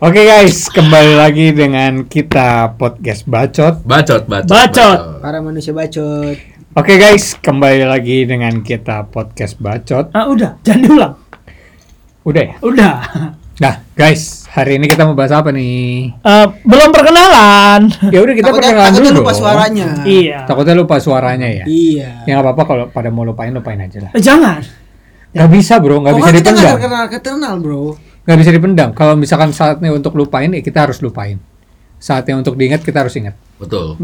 Oke guys, kembali lagi dengan kita podcast bacot. Para manusia bacot. Oke guys, kembali lagi dengan kita podcast bacot. Udah, jangan diulang. Udah ya? Udah. Nah guys, hari ini kita mau bahas apa nih? Belum perkenalan. Ya udah, kita perkenalan dulu. Takutnya lupa suaranya. Iya. Takutnya lupa suaranya ya. Iya. Ya nggak apa-apa kalau pada mau lupain aja lah. Jangan. Nggak bisa bro, nggak bisa dipendam. Kita nggak terkenal bro. Nggak bisa dipendam. Kalau misalkan saatnya untuk lupain, ya kita harus lupain. Saatnya untuk diingat, kita harus ingat. Betul.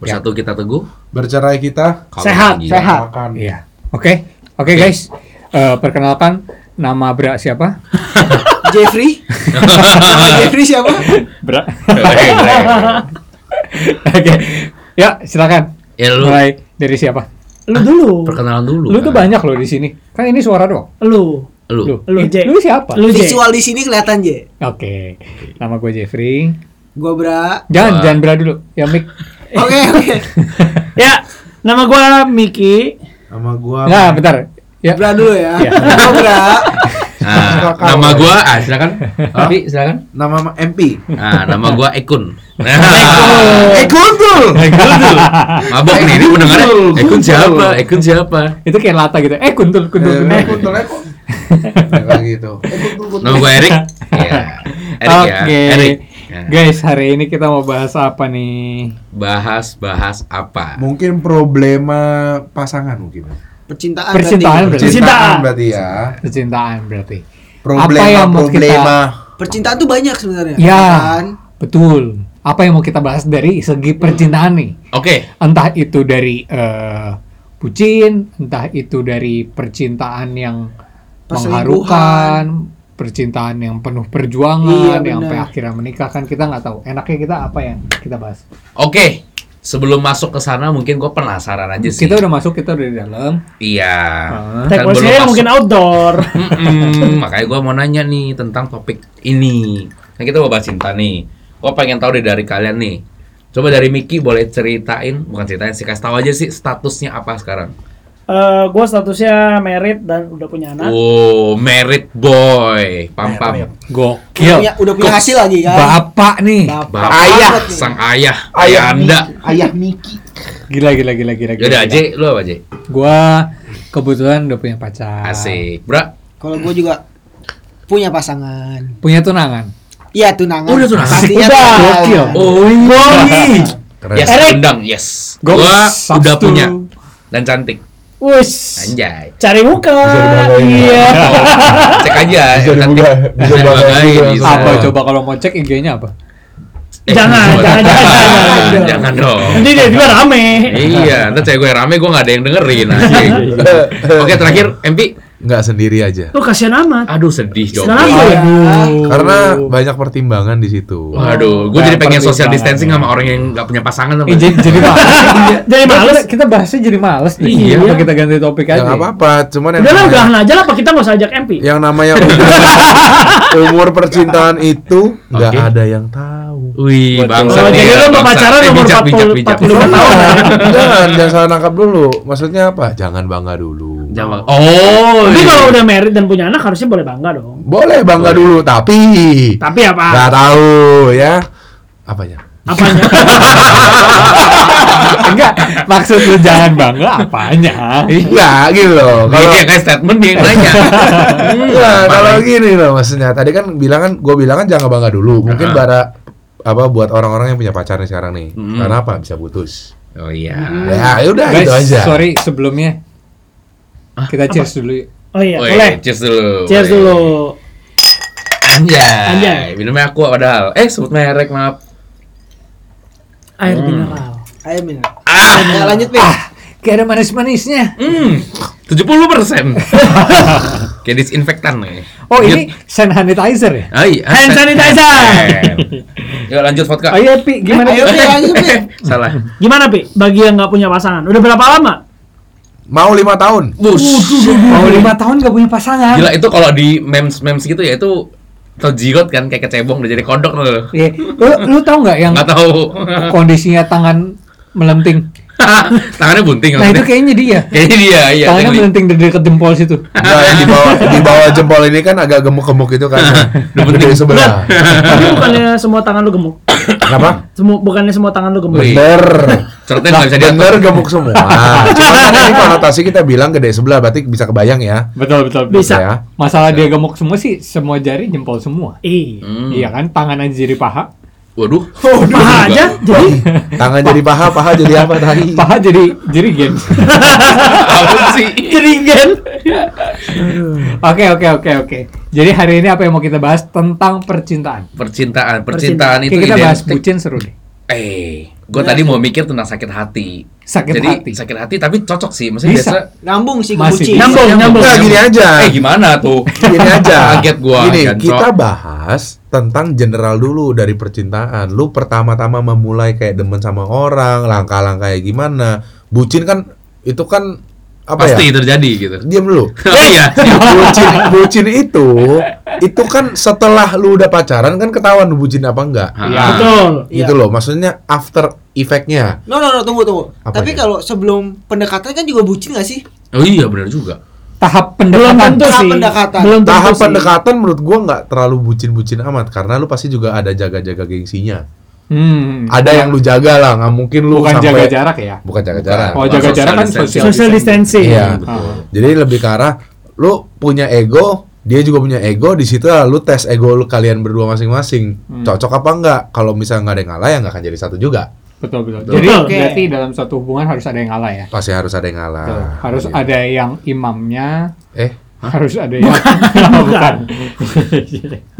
Bersatu kita teguh, bercerai kita sehat. Iya. Oke guys. Perkenalkan, nama Bra siapa? Jeffrey. Nama Jeffrey siapa? Bra. Oke. Ya, silakan. Ya, mulai dari siapa? Lu dulu. Perkenalan dulu. Lu tuh banyak lo di sini. Kan ini suara doang. Lu siapa? Lu visual di sini kelihatan, J. Oke. Nama gue Jeffrey. Gue Bra. Jangan Bra dulu. Ya Mik. Oke. Ya, nama gue Miki. Nama gue. Nah, bentar. Ya. Bra dulu ya. Nama Bra. Nah, nama gue silakan. Tapi silakan. Nama MP. Nah, nama gue Ekun. Ekun dulu. Mabok nih ini pendengarnya. Ekun siapa? Itu kayak lata gitu. Ekun dulu. Gitu. Nama gue Erik. Erik. Guys, hari ini kita mau bahas apa nih? Bahas apa? Mungkin problema pasangan mungkin. Percintaan berarti. Problema. Percintaan tuh banyak sebenarnya. Ya, kan? Betul. Apa yang mau kita bahas dari segi percintaan nih? Oke. Entah itu dari bucin, entah itu dari percintaan yang mengharukan, percintaan yang penuh perjuangan, yang sampai akhirnya menikah, kan kita nggak tahu. Enaknya kita apa yang kita bahas? Oke, sebelum masuk ke sana mungkin gue penasaran aja sih. Kita udah di dalam. Iya. Teknologinya mungkin outdoor. Makanya gue mau nanya nih tentang topik ini. Nah, kita mau bahas cinta nih. Gue pengen tahu dari kalian nih. Coba dari Miki boleh bukan ceritain sih, kasih tahu aja sih statusnya apa sekarang. Gue statusnya married dan udah punya anak. Oh, married boy. Pam. Gokil. Udah punya hasil lagi kan. Bapak nih. Ayah. Sang ayah. Ayah Anda. Ayah Miki. Gila. Udah aja, lu apa aja? Gue kebetulan udah punya pacar. Asik. Bra. Kalau gue juga punya pasangan. Punya tunangan. Iya, tunangan. Udah tunangan. Pastinya gokil. Oh, ini. Yes, undang. Yes. Gue udah punya. Dan cantik. Wush, anjay. Cari muka. Iya. Cek aja. Bisa. Apa coba kalau mau cek IG-nya apa? Jangan dong. Nanti dia juga rame. Iya, nanti cewek gue rame, gue enggak ada yang dengerin. Oke, terakhir MP enggak sendiri aja. Tuh kasihan amat. Aduh, sedih dong. Karena banyak pertimbangan di situ. Waduh, gue jadi pengen social distancing sama orang yang enggak punya pasangan. Jadi males. Kita bahasnya jadi males. Iya, udah kita ganti topik aja. Enggak apa-apa, cuman yang udah aja lah, kita enggak usah ajak MP. Yang namanya umur percintaan itu enggak ada yang tahu. Wih, bangsa. Jadi lu pacaran umur 40 tahun. Jangan salah nangkap dulu. Maksudnya apa? Jangan bangga dulu. Oh. Tapi kalau udah married dan punya anak harusnya boleh bangga dong. Boleh bangga dulu, tapi apa? Gak tahu ya. Apanya? Enggak, maksud lu jangan bangga apanya? Iya, gitu loh. Kalau dia kayak statement dia nanya. Iya, kalau gini loh maksudnya. Tadi kan gue bilang kan jangan bangga dulu. Mungkin buat orang-orang yang punya pacarnya sekarang nih. Karena apa? Bisa putus. Oh iya. Ya udah gitu aja. Sorry sebelumnya. Kita cheers dulu. Oh iya, boleh. Cheers dulu. Anjay. Minumnya aku padahal. Sebut merek, maaf. Air mineral. Nah, lanjut, Pi. Kayak ada manis-manisnya. 70%. Kayak disinfektan nih. Oh, lanjut. Ini hand sanitizer ya? Oh, iya. Hand sanitizer. Yuk lanjut vodka. Ayo, Pi, gimana? Ayo, Pi. Salah. Gimana, Pi? Bagi yang enggak punya pasangan, udah berapa lama? Mau 5 tahun. Mau 5 tahun gak punya pasangan. Gila, itu kalau di memes-memes gitu ya itu terjigot kan, kayak kecebong udah jadi kodok loh. Iya. Lu tau gak yang kondisinya tangan melenting? Tangannya bunting. Nah itu kayaknya dia. Kayaknya dia, iya. Tangannya bunting dari dekat jempol situ. Nah, yang di bawah jempol ini kan agak gemuk-gemuk gitu kan. Dari sebelah. Tapi bukannya semua tangan lu gemuk? Kenapa? Bukannya semua tangan lu gemuk? Bener. Certain nggak bisa diatur. Bener gemuk semua. Cuma ini konotasi kita bilang gede sebelah, berarti bisa kebayang ya. Betul. Bisa. Ya. Masalah dia gemuk semua sih, semua jari jempol semua. Iya kan, tangan aja jadi paha. Waduh, paha aja jadi tangan jadi paha jadi apa tadi? Paha jadi jerigen. Apa sih? Jerigen. Oke. Jadi hari ini apa yang mau kita bahas tentang percintaan? Percintaan itu kita bahas bucin seru deh. Gue tadi mau mikir tentang sakit hati. Sakit hati tapi cocok sih, maksudnya bisa. Biasa nyambung sih ke bucin. Nyambung. Nah, gini aja. Gimana tuh? Gini aja. Kaget gua. Gini, kita bahas tentang general dulu dari percintaan. Lu pertama-tama memulai kayak demen sama orang, langkah-langkahnya gimana? Bucin kan itu kan apa pasti ya? Terjadi gitu. Diam dulu. Oh iya. Bucin itu kan setelah lu udah pacaran kan ketahuan bucin apa enggak? Iya. Betul. Gitu loh. Maksudnya after effect-nya. No, tunggu. Apa tapi kalau sebelum pendekatan kan juga bucin enggak sih? Oh iya, benar juga. Tahap pendekatan tuh sih. Tahap pendekatan menurut gua enggak terlalu bucin-bucin amat karena lu pasti juga ada jaga-jaga gengsinya. Ada yang lu jaga lah, nggak mungkin lu bukan sampai jaga jarak ya? Bukan jaga jarak. Oh, jaga jarak kan social distancing. Iya. Jadi lebih ke arah lu punya ego, dia juga punya ego, di situ lu tes ego lu kalian berdua masing-masing. Cocok apa enggak? Kalau misalnya nggak ada yang ngalah ya nggak akan jadi satu juga. Betul. Jadi berarti dalam suatu hubungan harus ada yang ngalah ya? Pasti harus ada yang ngalah. Betul. Harus gitu. Ada yang imamnya. Harus ada yang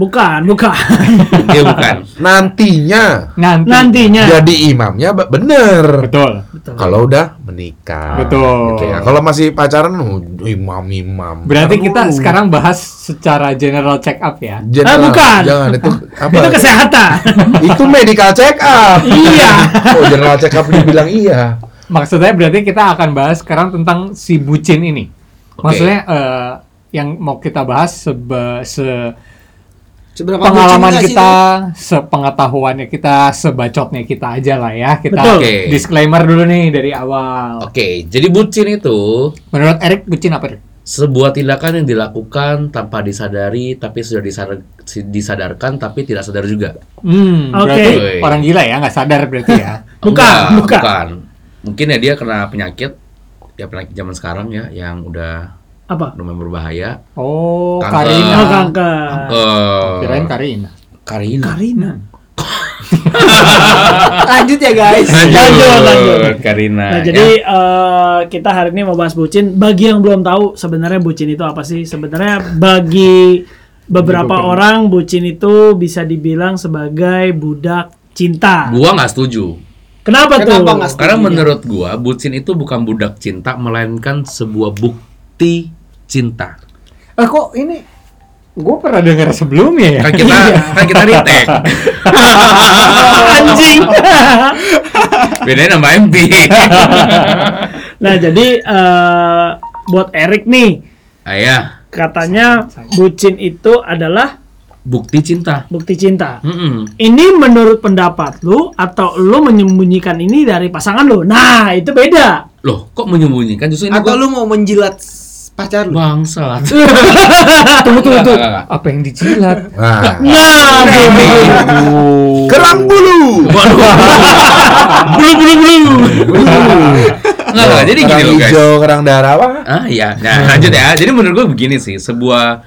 bukan. Nantinya jadi imamnya bener. Betul. Kalau udah menikah. Betul. Gitu ya. Kalau masih pacaran imam. Berarti kita sekarang bahas secara general check up ya. Bukan. Jangan itu apa? Itu kesehatan. Itu medical check up. Iya. General check up dibilang iya. Maksudnya berarti kita akan bahas sekarang tentang si bucin ini. Maksudnya yang mau kita bahas pengalaman kita, sepengetahuannya kita, sebacotnya kita aja lah ya. Kita disclaimer dulu nih dari awal. Oke, jadi bucin itu menurut Erik, bucin apa Erik? Sebuah tindakan yang dilakukan tanpa disadari tapi sudah disadarkan tapi tidak sadar juga. Berarti orang gila ya, nggak sadar berarti ya. Bukan. Mungkin ya dia kena penyakit zaman sekarang ya yang udah apa? Lumayan berbahaya. Oh, kanker. Kirain Karina. Lanjut ya guys. Lanjut. Karina. Nah, jadi ya. Kita hari ini mau bahas bucin. Bagi yang belum tahu sebenarnya bucin itu apa sih? Sebenarnya bagi beberapa orang bucin itu bisa dibilang sebagai budak cinta. Gua nggak setuju. Kenapa tuh? Karena menurut gua bucin itu bukan budak cinta melainkan sebuah bukti cinta. Kok ini gua pernah dengar sebelumnya ya? Kan kita retake. Anjing. Bedanya nama MP. Nah, jadi buat Erik nih. Iya. Katanya bucin itu adalah Bukti cinta. Ini menurut pendapat lu atau lu menyembunyikan ini dari pasangan lu? Nah, itu beda. Loh, kok menyembunyikan? Justru ini atau lu mau menjilat pacar lu? Bangsat. Tunggu. Apa yang dijilat? Nah, kerang bulu. Bulu. Nah, jadi gini loh guys. Hijau, kerang darah apa? Iya. Nah, lanjut ya. Jadi menurut gua begini sih, sebuah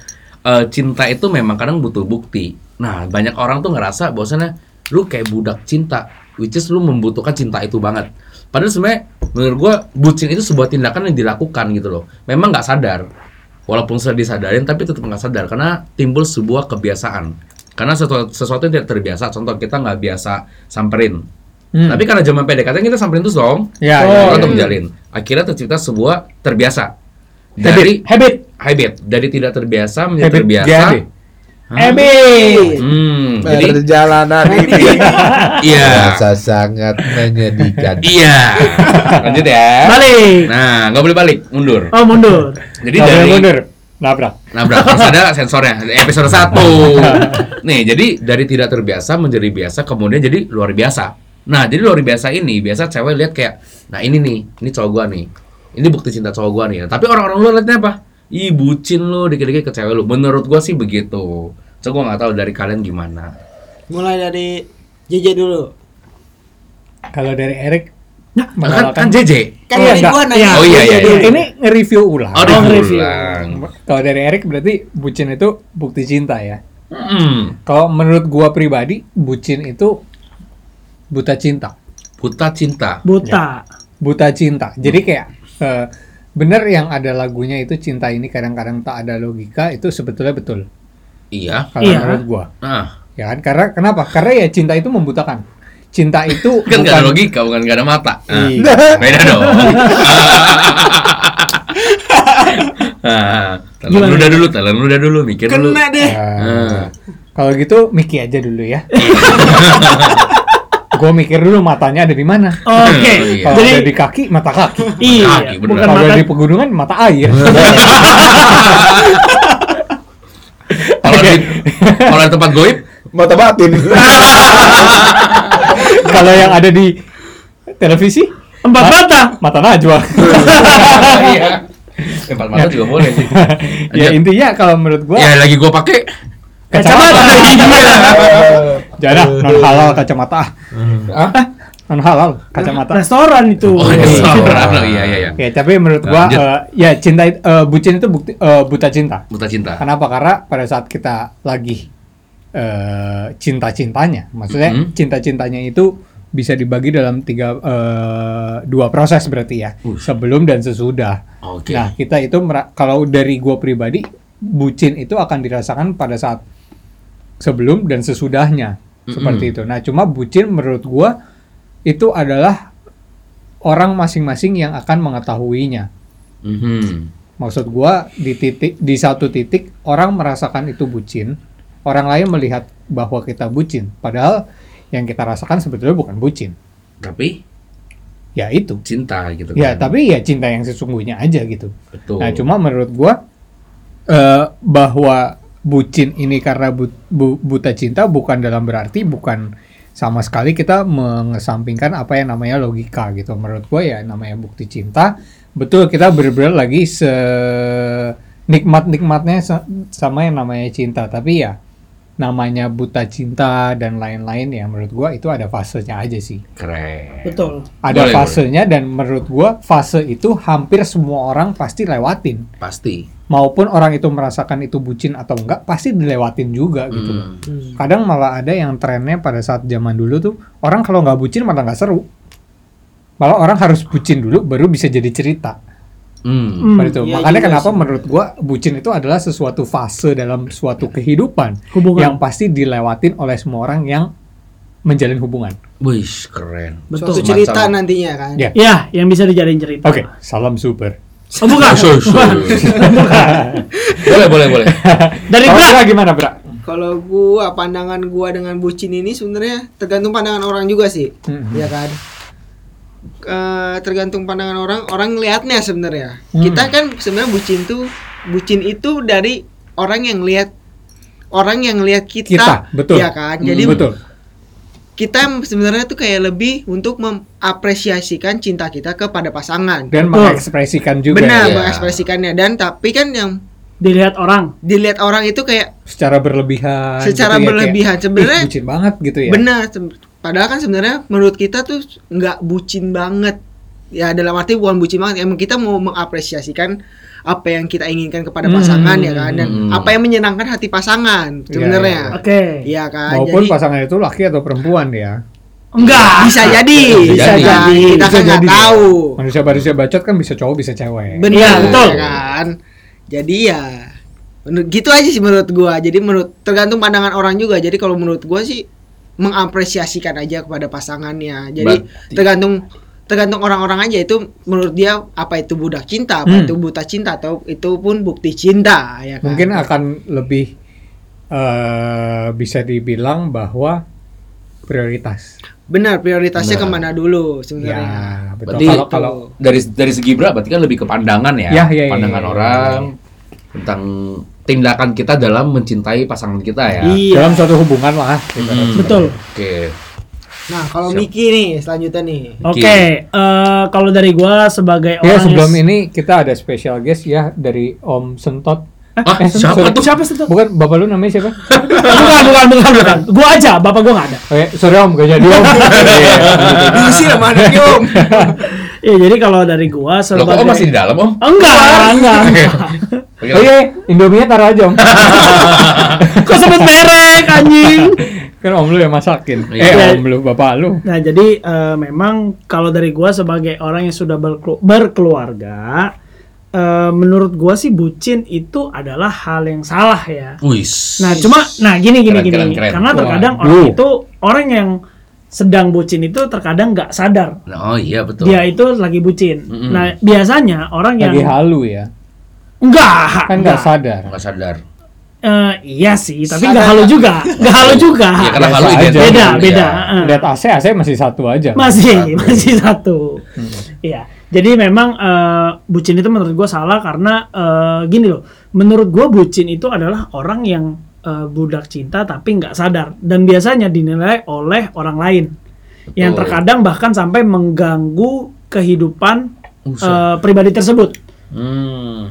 cinta itu memang kadang butuh bukti. Nah, banyak orang tuh ngerasa bahwasannya lu kayak budak cinta, which is lu membutuhkan cinta itu banget. Padahal sebenarnya menurut gua bucin itu sebuah tindakan yang dilakukan gitu loh. Memang nggak sadar, walaupun sudah disadarin tapi tetap nggak sadar karena timbul sebuah kebiasaan. Karena sesuatu yang tidak terbiasa. Contoh kita nggak biasa samperin, tapi karena zaman PDKT kita samperin terus dong. Untuk menjalin. Akhirnya tercipta sebuah terbiasa. Dari habit dari tidak terbiasa menjadi habit terbiasa. Habit. Jadi perjalanan ini. Iya. Biasa sangat menyedihkan. Iya. Lanjut ya. Balik. Nah, enggak boleh balik, mundur. Oh, mundur. Jadi gak dari mundur. Nabrak. Terus ada sensornya. Episode 1. Nih, jadi dari tidak terbiasa menjadi biasa, kemudian jadi luar biasa. Nah, jadi luar biasa ini, biasa cewek lihat kayak, nah ini nih, ini cowok gua nih. Ini bukti cinta cowok gua nih. Nah, tapi orang-orang luar lihatnya apa? Ih, bucin lu, dikit-dikit ke cewek lu. Menurut gua sih begitu. So, gua enggak tahu dari kalian gimana. Mulai dari JJ dulu. Kalau dari Erik, nah, kan JJ. Kan dari gua nanya. Oh iya. Ini nge-review ulang. Oh, nge-review ulang. Kalau dari Erik berarti bucin itu bukti cinta ya. Mm. Kalau menurut gua pribadi, bucin itu buta cinta. Buta cinta. Buta. Ya. Buta cinta. Jadi kayak bener yang ada lagunya itu, cinta ini kadang-kadang tak ada logika, itu sebetulnya betul. Iya. Kalau menurut gua. Ya kan? Karena kenapa? Karena ya cinta itu membutakan. Cinta itu kan nggak ada logika, bukan nggak ada mata. Beda dong. Telan luda dulu, mikir dulu. Kena deh. Kalau gitu Miki aja dulu ya. Gue mikir dulu matanya ada di mana. Oke. Kalau ada di kaki, mata kaki. Iya. Kalau ada di pegunungan, mata air. Kalau ada tempat goib, mata batin. Kalau yang ada di televisi, empat mata. Mata Najwa. Iya. Empat mata juga boleh sih. Ya intinya kalau menurut gue. Ya lagi gue pakai kacamata. Jarang non halal kacamata. Non halal kacamata. Restoran itu. Oh, restoran. Iya. Ya tapi menurut gue ya cinta bucin itu buta cinta. Buta cinta. Kenapa? Karena pada saat kita lagi cinta-cintanya, maksudnya cinta-cintanya itu bisa dibagi dalam dua proses berarti ya, sebelum dan sesudah. Okay. Nah kita itu kalau dari gua pribadi, bucin itu akan dirasakan pada saat sebelum dan sesudahnya, seperti itu. Nah cuma bucin menurut gua itu adalah orang masing-masing yang akan mengetahuinya. Maksud gua di satu titik orang merasakan itu bucin. Orang lain melihat bahwa kita bucin, padahal yang kita rasakan sebetulnya bukan bucin. Tapi, ya itu cinta gitu. Kan? Ya, tapi ya cinta yang sesungguhnya aja gitu. Betul. Nah, cuma menurut gua bahwa bucin ini karena buta cinta bukan dalam berarti bukan sama sekali kita mengesampingkan apa yang namanya logika gitu. Menurut gua ya namanya bukti cinta. Betul, kita bener-bener lagi nikmat-nikmatnya sama yang namanya cinta, tapi ya namanya buta cinta dan lain-lain ya menurut gua itu ada fasenya aja sih. Keren. Betul. Ada fasenya dan menurut gua fase itu hampir semua orang pasti lewatin. Pasti. Maupun orang itu merasakan itu bucin atau enggak pasti dilewatin juga gitu. Kadang malah ada yang trennya pada saat zaman dulu tuh orang kalau nggak bucin malah nggak seru. Malah orang harus bucin dulu baru bisa jadi cerita. Itu. Ya, makanya kenapa menurut gua bucin itu adalah sesuatu fase dalam suatu kehidupan yang pasti dilewatin oleh semua orang yang menjalin hubungan. Wih, keren. Betul. Suatu cerita nantinya kan. Ya, yang bisa dijadiin cerita. Oke, salam super. Oh, bukan. Boleh. Dari Bra gimana, Bra? Kalau gua pandangan gua dengan bucin ini sebenarnya tergantung pandangan orang juga sih. Iya kan? Tergantung pandangan orang ngelihatnya sebenarnya. Kita kan sebenarnya bucin itu dari orang yang lihat kita. Betul. Ya kan? Jadi betul. Kita sebenarnya tuh kayak lebih untuk mengapresiasikan cinta kita kepada pasangan dan mengekspresikan juga. Benar, ya. Mengekspresikannya dan tapi kan yang dilihat orang itu kayak secara berlebihan. Sebenarnya bucin banget gitu ya. Benar. Padahal kan sebenarnya menurut kita tuh nggak bucin banget ya, dalam arti bukan bucin banget, emang kita mau mengapresiasikan apa yang kita inginkan kepada pasangan ya kan, dan apa yang menyenangkan hati pasangan sebenarnya. Iya kan, maupun jadi, pasangan itu laki atau perempuan ya. Enggak, bisa jadi. Kita kan nggak tahu. Manusia bacot kan bisa cowok bisa cewek. Benar ya, betul ya kan. Jadi ya gitu aja sih menurut gua. Jadi tergantung pandangan orang juga. Jadi kalau menurut gua sih mengapresiasikan aja kepada pasangannya. Jadi tergantung orang-orang aja itu menurut dia apa itu budak cinta, apa itu buta cinta atau itu pun bukti cinta ya kan? Mungkin akan lebih bisa dibilang bahwa prioritas. Benar, prioritasnya kemana dulu sebenarnya. Ya, betul. Kalau dari segi berarti kan lebih ke pandangan ya. Pandangan orang tentang tindakan kita dalam mencintai pasangan kita ya. Dalam suatu hubungan lah. Betul. Oke. Nah, kalau Miki nih selanjutnya nih. Oke, kalau dari gua sebagai orang sebelum ini kita ada special guest ya dari Om Sentot. Siapa Sentot? Bukan, bapak lu namanya siapa? bukan. Gua aja, bapak gua enggak ada. Oke, sorry Om, gak jadi Om. Iya. Sih sama anaknya Om. Iya, jadi kalau dari gua sebagai Om masih di dalam Om? Enggak. Oh iya, Indomie taruh aja Om. Kok sebut merek anjing? Kan Om lu yang masakin. Om lu, bapak lu. Nah, jadi memang kalau dari gua sebagai orang yang sudah berkeluarga, menurut gua sih bucin itu adalah hal yang salah ya. Uish. Nah, cuma gini. Karena terkadang orang itu orang yang sedang bucin itu terkadang nggak sadar. Oh iya betul. Dia itu lagi bucin. Mm-mm. Nah, biasanya orang yang lagi halu ya. Enggak sadar. Iya sih, tapi nggak halu juga, Ya, karena halu beda. Lihat AC masih satu aja. Masih satu. Iya, jadi memang bucin itu menurut gue salah karena gini loh. Menurut gue bucin itu adalah orang yang budak cinta tapi nggak sadar dan biasanya dinilai oleh orang lain yang terkadang bahkan sampai mengganggu kehidupan pribadi tersebut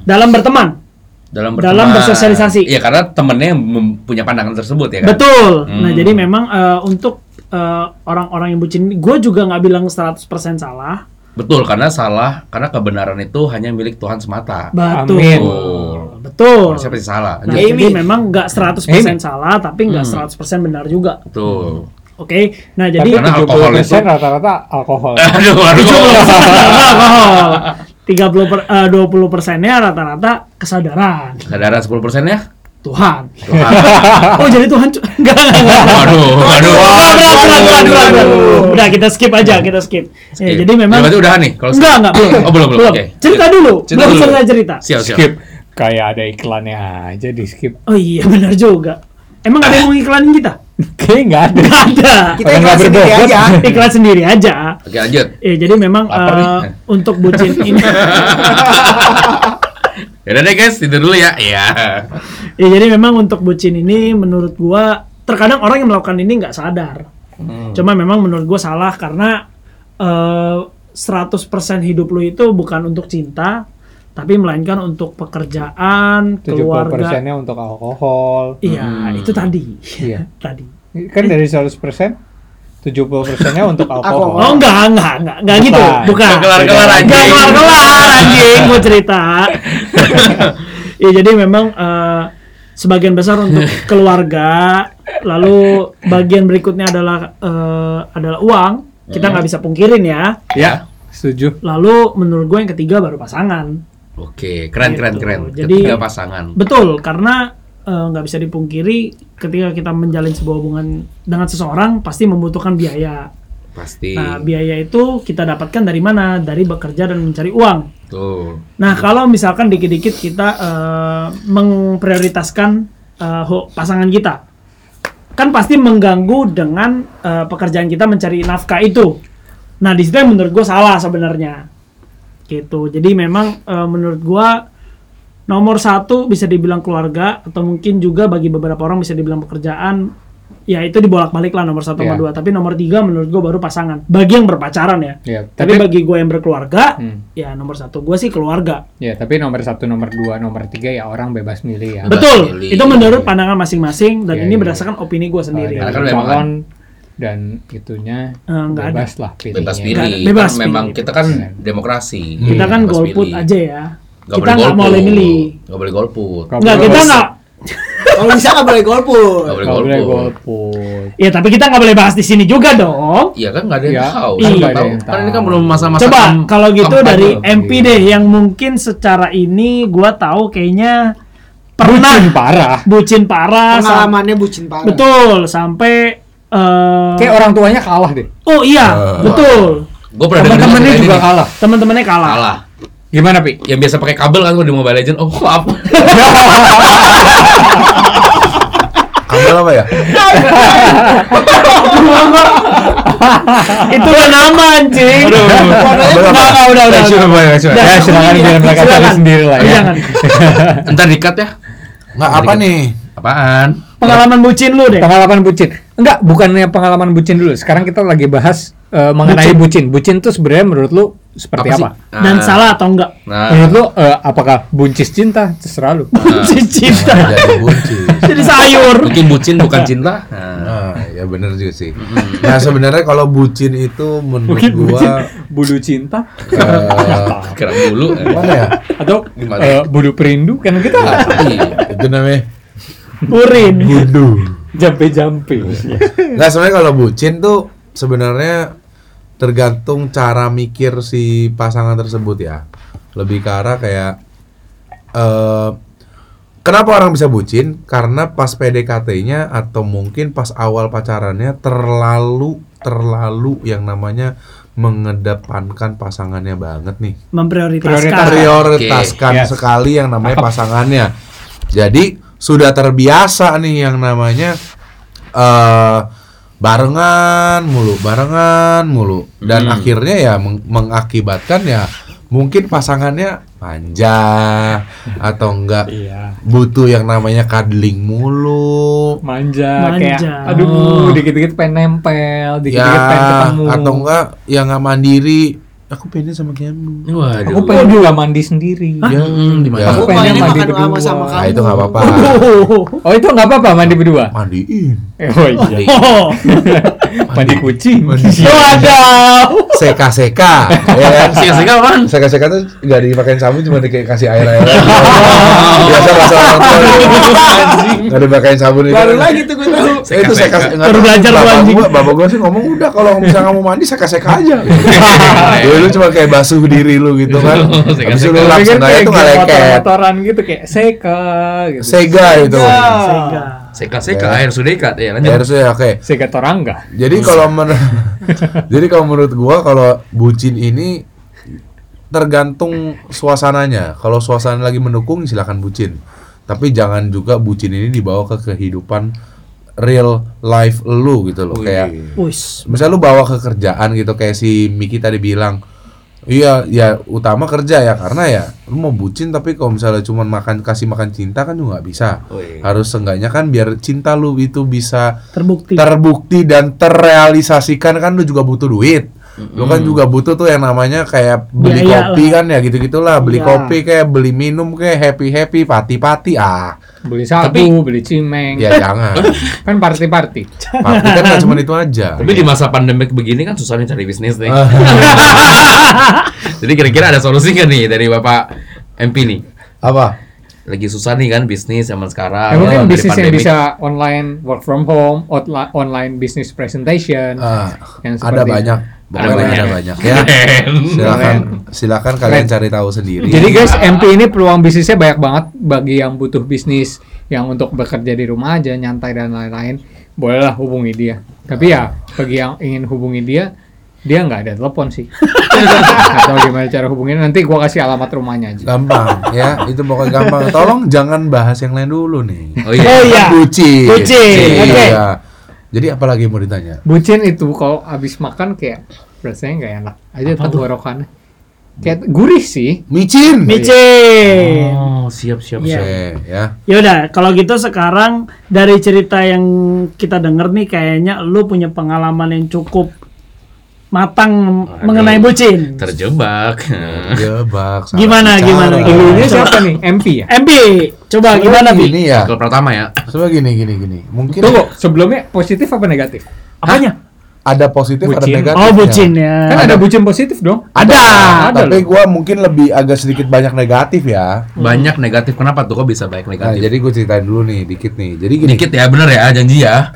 dalam berteman. Dalam bersosialisasi. Iya, karena temennya yang punya pandangan tersebut ya kan. Betul. Nah, jadi memang untuk orang-orang yang bucin, gue juga nggak bilang 100% salah. Betul, karena kebenaran itu hanya milik Tuhan semata. Betul. Amin. Betul. Siapa sih salah? Nah, jadi memang nggak 100% salah, tapi nggak 100% benar juga. Betul. Oke. Nah, jadi karena alkohol itu rata-rata alkohol. 20%-nya rata-rata kesadaran. Kesadaran 10%-nya? Tuhan. Oh, jadi Tuhan enggak. Aduh. Udah kita skip aja. Ya, jadi memang berarti udahan nih kalau Enggak. Oh, belum. Oke. Cerita dulu. Siap. Skip. Kayak ada iklannya aja di skip. Oh iya, benar juga. Emang ada yang mau iklanin kita? Oke, enggak ada. Kita iklan sendiri aja. Oke, lanjut. Ya, jadi memang untuk bucin ini. Yaudah deh guys, tidur dulu ya. Iya. Ya, jadi memang untuk bucin ini menurut gua terkadang orang yang melakukan ini enggak sadar. Cuma memang menurut gua salah karena 100% hidup lu itu bukan untuk cinta, tapi melainkan untuk pekerjaan, 70% keluarga. 70%-nya untuk alkohol. Iya, itu tadi. Iya. Tadi. Kan dari 100%, 70%-nya untuk alkohol. Oh, enggak gitu. Bukan. Kelar-kelar anjing, mau cerita. Ya, jadi memang sebagian besar untuk keluarga, lalu bagian berikutnya adalah uang. Kita nggak bisa pungkirin ya. Iya, setuju. Lalu menurut gue yang ketiga baru pasangan. Oke, keren. Jadi, ketiga pasangan. Betul, karena nggak bisa dipungkiri ketika kita menjalin sebuah hubungan dengan seseorang pasti membutuhkan biaya. Pasti. Nah, biaya itu kita dapatkan dari mana? Dari bekerja dan mencari uang. Betul. Nah, kalau misalkan dikit-dikit kita memprioritaskan pasangan kita, kan pasti mengganggu dengan pekerjaan kita mencari nafkah itu. Nah, di situ yang menurut gue salah sebenarnya. Gitu. Jadi memang menurut gua nomor satu bisa dibilang keluarga atau mungkin juga bagi beberapa orang bisa dibilang pekerjaan, ya itu dibolak-balik lah nomor satu sama dua. Tapi nomor tiga menurut gua baru pasangan bagi yang berpacaran ya. Tapi bagi gua yang berkeluarga ya nomor satu gua sih keluarga. Ya tapi nomor satu, nomor dua, nomor tiga ya orang bebas milih ya. Betul. Milih. Itu menurut pandangan masing-masing dan ini berdasarkan opini gua sendiri. Dan itunya bebas lah pilihnya. Bebas pilih. Memang kita kan demokrasi. Kita kan golput aja ya. Kita nggak boleh milih. Nggak boleh golput. Kalau bisa nggak boleh golput. Iya tapi kita nggak boleh bahas di sini juga dong. Iya kan nggak ada yang tahu. Kan ini kan belum masa-masa. Coba kalau gitu dari MP deh yang mungkin secara ini gua tahu kayaknya bucin parah. Pengalamannya bucin parah. Betul sampai. Kayak orang tuanya kalah deh. Oh iya, betul. Teman-temannya juga kalah. Teman-temannya kalah. Gimana Pi? Yang biasa pakai kabel kan di Mobile Legends. Oh maaf. Kabel apa ya? Itu nama anjing. Udah. Ya silakan biar mereka cari sendiri lah ya. Entar di-cut ya. Enggak apa nih? Apaan? Pengalaman bucin lu deh. Pengalaman bucin. Enggak, bukannya pengalaman bucin dulu. Sekarang kita lagi bahas mengenai bucin. Bucin itu sebenarnya menurut lu seperti apa? Nah. Dan salah atau enggak? Nah. Menurut lu apakah buncis cinta? Terserah lu. Buncis cinta. Jadi sayur. Bikin bucin bukan cinta. Nah, ya benar juga sih. Nah, sebenarnya kalau bucin itu menurut gua bulu cinta. Kerang bulu. Mana ya? Atau bulu perindu kan kita. Itu namanya urin budu jampe-jampe. Nah sebenarnya kalau bucin tuh sebenarnya tergantung cara mikir si pasangan tersebut ya, lebih ke arah kayak kenapa orang bisa bucin karena pas PDKT-nya atau mungkin pas awal pacarannya terlalu yang namanya mengedepankan pasangannya banget nih, memprioritaskan okay. Sekali yang namanya pasangannya, jadi sudah terbiasa nih yang namanya barengan mulu dan akhirnya ya mengakibatkan ya mungkin pasangannya manja atau enggak butuh yang namanya cuddling mulu, manja. Kayak aduh dikit-dikit pengen nempel, dikit-dikit pengen ketemu atau enggak ya enggak mandiri. Aku pengen sama kamu. Waduh. Aku pengen juga mandi sendiri. Hah? Ya, aku pengen mandi berdua. Nah, itu enggak apa-apa. Oh, itu enggak apa-apa mandi berdua. Mandiin. Mandi kucing. Waduh. Seka-seka. Ya, seka-seka apaan? Seka-seka tuh enggak dipakein sabun, cuma dikasih air-air. Biasa orang tua. Enggak dipakein sabun itu. Baru lagi tuh gue tahu. Itu seka-seka. Baru belajar anjing. Bapak gua sih ngomong udah kalau misalnya mau mandi seka-seka aja. Lu cuma kayak basuh diri lu gitu kan. Habis lu langsung kayak motor-motoran gitu kayak seka gitu. Sega itu. Seka air sudah ikat ya lanjut. Air sudah oke. Seka torangga. Jadi kalau menurut gua kalau bucin ini tergantung suasananya. Kalau suasana lagi mendukung silakan bucin. Tapi jangan juga bucin ini dibawa ke kehidupan real life lu gitu loh. Kayak misal lu bawa ke kerjaan gitu kayak si Miki tadi bilang, iya ya utama kerja ya karena ya lu mau bucin tapi kalau misalnya cuma kasih makan cinta kan lu nggak bisa. Harus seenggaknya kan biar cinta lu itu bisa terbukti dan terrealisasikan kan lu juga butuh duit. Lu kan juga butuh tuh yang namanya kayak beli kopi kan ya gitu-gitulah, beli kopi kayak beli minum kayak happy pati-pati beli sabu, beli cimeng. Ya jangan. Kan party. Party kan gak cuma itu aja. Tapi di masa pandemik begini kan susah nih cari bisnis nih. Jadi kira-kira ada solusi gak nih dari Bapak MP nih? Apa? Lagi susah nih kan bisnis zaman sekarang. Ya, mungkin bisnis yang bisa online work from home, online business presentation. Yang ada banyak. Ada banyak ya. Silakan kalian cari tahu sendiri. Jadi guys, MP ini peluang bisnisnya banyak banget bagi yang butuh bisnis yang untuk bekerja di rumah aja, nyantai dan lain-lain. Bolehlah hubungi dia. Tapi ya bagi yang ingin hubungi dia nggak ada telepon sih. Atau gimana cara hubunginnya? Nanti gua kasih alamat rumahnya aja. Gampang ya, itu pokoknya gampang. Tolong jangan bahas yang lain dulu nih. Oh iya. Bucin. Oke. Iya. Jadi apalagi mau ditanya? Bucin itu kalau abis makan kayak rasanya nggak enak aja tenggorokannya. Kayak gurih sih. Micin. Oh, siap. Ya. Yaudah, kalau gitu sekarang dari cerita yang kita denger nih kayaknya lu punya pengalaman yang cukup matang mengenai bucin. Terjebak. Gimana? Ini siapa nih? MP. Coba gimana, Bi? Ini ya. Kalau pertama ya. Coba gini. Mungkin tunggu, sebelumnya positif apa negatif? Apanya? Ada positif, bucin. Ada negatif. Oh, bucin ya. Kan ada bucin positif dong? Ada. Tapi gue mungkin lebih agak sedikit banyak negatif ya. Banyak negatif. Kenapa tuh kok bisa banyak negatif? Nah, jadi gue ceritain dulu nih, dikit nih. Jadi gini. Dikit ya, bener ya, janji ya.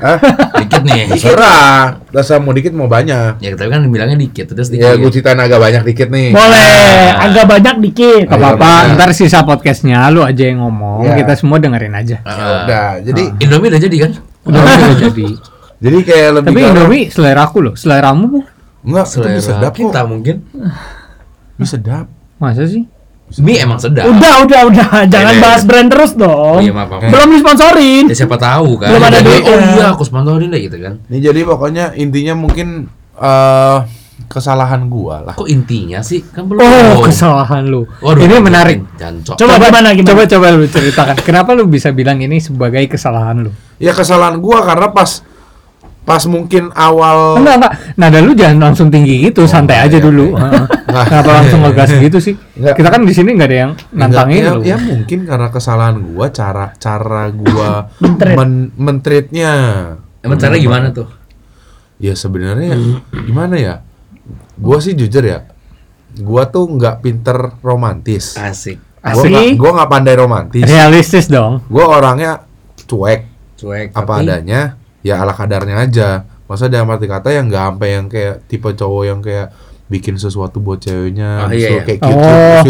Dikit nih. Serah. Dasar mau dikit mau banyak. Ya tapi kan bilangnya dikit terus dikit. Ya gue ceritain agak banyak dikit nih. Boleh, agak banyak dikit. Gak apa-apa, ntar sisa podcastnya lu aja yang ngomong. Ya. Kita semua dengerin aja. Udah, jadi Indomie udah jadi kan? Udah jadi. Jadi kayak lebih. Tapi Indomie seleraku loh, seleramu bukan? Enggak, selera sedap kita kok. Mungkin. Mie sedap. Masa sih? Mie emang sedap. Udah. Jangan bahas brand terus dong. Iya, maaf. Belum disponsorin. Ya siapa tahu kan. Belum ada duit. Oh iya, aku sponsorin deh gitu kan. Ini jadi pokoknya intinya mungkin kesalahan gua lah. Kok intinya sih? Kan belum. Oh, kesalahan lu. Waduh, ini menarik. Coba lu ceritakan. Kenapa lu bisa bilang ini sebagai kesalahan lu? Ya kesalahan gua karena pas mungkin awal enggak nada lu jangan langsung tinggi gitu, santai aja dulu. Kenapa langsung ngegas gitu sih? Enggak. Kita kan di sini nggak ada yang nantangin lu. Ya mungkin karena kesalahan gua cara gua mentreatnya. Emang cara gimana tuh? Ya sebenarnya gimana ya? Gua sih jujur ya, gua tuh nggak pinter romantis. Asik. Gua nggak pandai romantis. Realistis dong. Gua orangnya cuek. Apa adanya. Ya ala kadarnya aja. Masa dalam arti kata yang nggak sampai yang kayak tipe cowok yang kayak bikin sesuatu buat ceweknya, kayak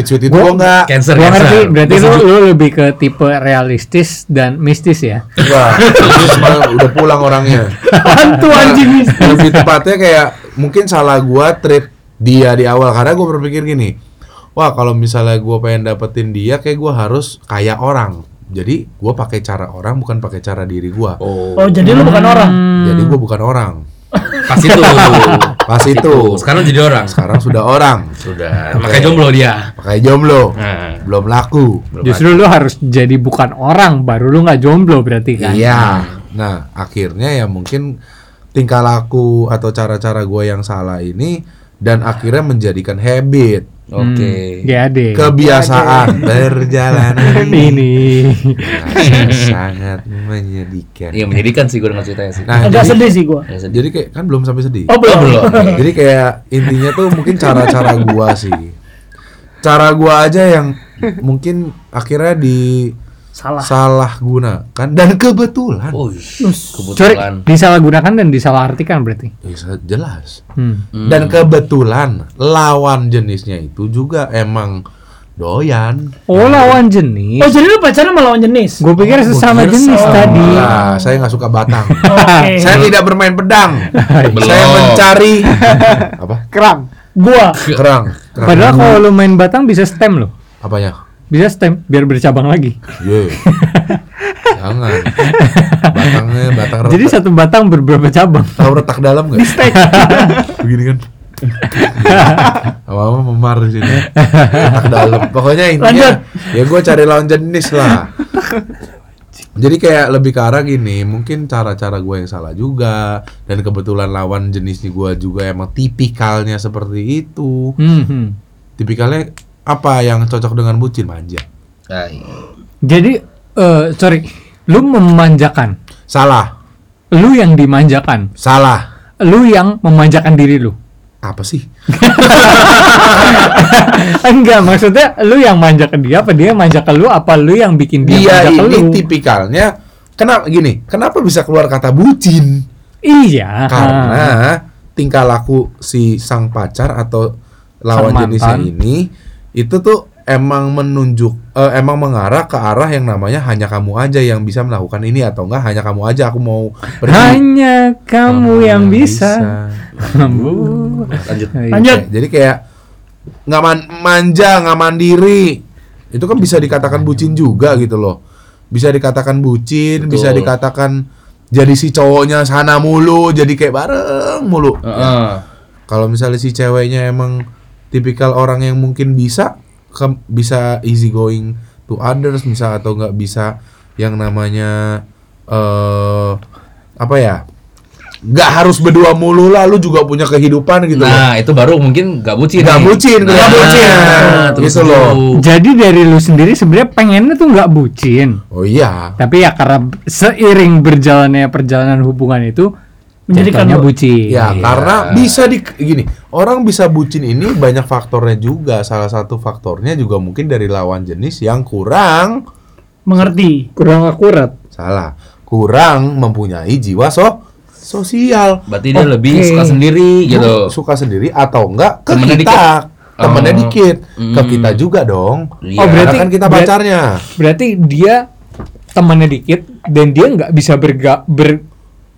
sweet itu gua nggak. Gua ngerti. Berarti lu lebih ke tipe realistis dan mistis ya? Wah, udah pulang orangnya. Hantu anjing mistis. Lebih tepatnya kayak mungkin salah gua treat dia di awal karena gua berpikir gini, wah kalau misalnya gua pengen dapetin dia, kayak gua harus kayak orang. Jadi gue pakai cara orang, bukan pakai cara diri gue. Oh, jadi lu bukan orang. Jadi gue bukan orang. Pas itu. Sekarang jadi orang. Sekarang sudah orang. Sudah. Pakai jomblo dia. Belum laku. Justru lu harus jadi bukan orang, baru lu nggak jomblo berarti kan? Iya. Nah, akhirnya ya mungkin tingkah laku atau cara-cara gue yang salah ini dan akhirnya menjadikan habit. Oke. GAD. Kebiasaan perjalanan ini sangat menyedihkan. Iya, menyedihkan sih gue dengan ceritanya sih. Nah, agak sedih sih gue. Jadi kayak kan belum sampai sedih. Oh, belum. Jadi kayak intinya tuh mungkin cara-cara gue sih. Cara gue aja yang mungkin akhirnya salah gunakan dan kebetulan. Disalahgunakan dan disalahartikan berarti. Jelas. Dan kebetulan lawan jenisnya itu juga emang doyan. Oh, lawan jenis. Oh, jadi lu pacaran sama lawan jenis. Gue pikir sesama jenis tadi. Nah, saya enggak suka batang. Okay. Saya tidak bermain pedang. Saya mencari apa? Kerang. Kerang. Padahal kalau lu main batang bisa stem loh. Apanya? Bisa stem biar bercabang lagi. Iya. Jangan. Batang retak. Jadi satu batang berapa cabang? Tahu retak dalam nggak? Mistake. Begini kan. Awam memar di sini. Retak dalam. Pokoknya intinya ya gue cari lawan jenis lah. Jadi kayak lebih ke arah gini, mungkin cara-cara gue yang salah juga dan kebetulan lawan jenisnya gue juga emang tipikalnya seperti itu. Tipikalnya apa yang cocok dengan bucin? Manja. Jadi, lu memanjakan. Salah. Lu yang dimanjakan. Salah. Lu yang memanjakan diri lu. Apa sih? Enggak, maksudnya lu yang manjakan dia, apa dia yang manjakan lu, apa lu yang bikin dia manjakan lu? Dia ini tipikalnya, kenapa bisa keluar kata bucin? Iya. Karena tingkah laku si sang pacar atau lawan jenisnya ini itu tuh emang emang mengarah ke arah yang namanya hanya kamu aja yang bisa melakukan ini atau enggak hanya kamu aja aku mau pergi. Hanya kamu yang bisa. Lanjut. Jadi kayak nggak manja, nggak mandiri. Itu kan bisa dikatakan bucin juga gitu loh. Bisa dikatakan bucin, betul. Bisa dikatakan jadi si cowoknya sana mulu, jadi kayak bareng mulu. Ya. Kalau misalnya si ceweknya emang tipikal orang yang mungkin bisa easy going to others misal atau nggak bisa yang namanya nggak harus berdua mulu lah, lu juga punya kehidupan gitu. Nah, itu baru mungkin nggak bucin. Gitu loh. Jadi dari lu sendiri sebenarnya pengennya tuh nggak bucin. Oh iya. Tapi ya karena seiring berjalannya perjalanan hubungan itu menjadikannya bucin. Ya, karena bisa orang bisa bucin ini banyak faktornya juga. Salah satu faktornya juga mungkin dari lawan jenis yang kurang mengerti, kurang akurat. Salah. Kurang mempunyai jiwa sosial. Berarti dia lebih suka sendiri gitu. Suka sendiri atau enggak ke temennya kita. Temennya dikit. Ke kita juga dong. Iya. Oh, berarti kan kita pacarnya. Berarti dia temennya dikit dan dia enggak bisa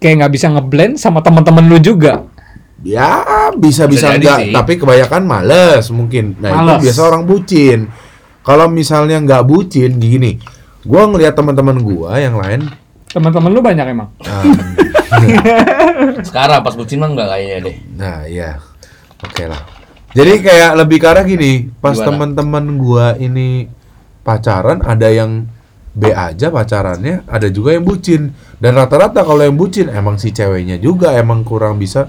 kayak nggak bisa ngeblend sama teman-teman lu juga. Ya bisa nggak, tapi kebanyakan males mungkin. Nah, itu biasa orang bucin. Kalau misalnya nggak bucin, gini, gue ngelihat teman-teman gue yang lain. Teman-teman lu banyak emang. Sekarang pas bucin mah nggak kayaknya deh. Nah, iya. Oke lah. Jadi kayak lebih karena gini, pas teman-teman gua ini pacaran, ada yang B aja pacarannya, ada juga yang bucin. Dan rata-rata kalau yang bucin emang si ceweknya juga emang kurang bisa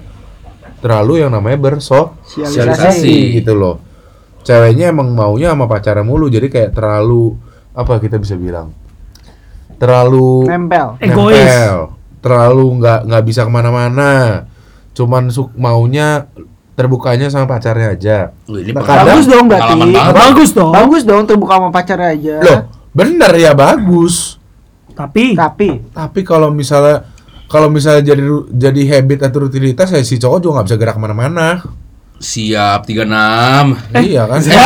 terlalu yang namanya bersosialisasi gitu loh. Ceweknya emang maunya sama pacaran mulu, jadi kayak terlalu apa kita bisa bilang? Terlalu nempel. Egois. Terlalu nggak bisa kemana-mana. Cuman maunya terbukanya sama pacarnya aja. Bagus dong berarti. Bagus dong terbuka sama pacarnya aja. Loh, bener ya bagus. Tapi kalau misalnya jadi habit atau rutinitas, ya si cowok juga nggak bisa gerak kemana-mana. Siap 36. Iya kan? Siap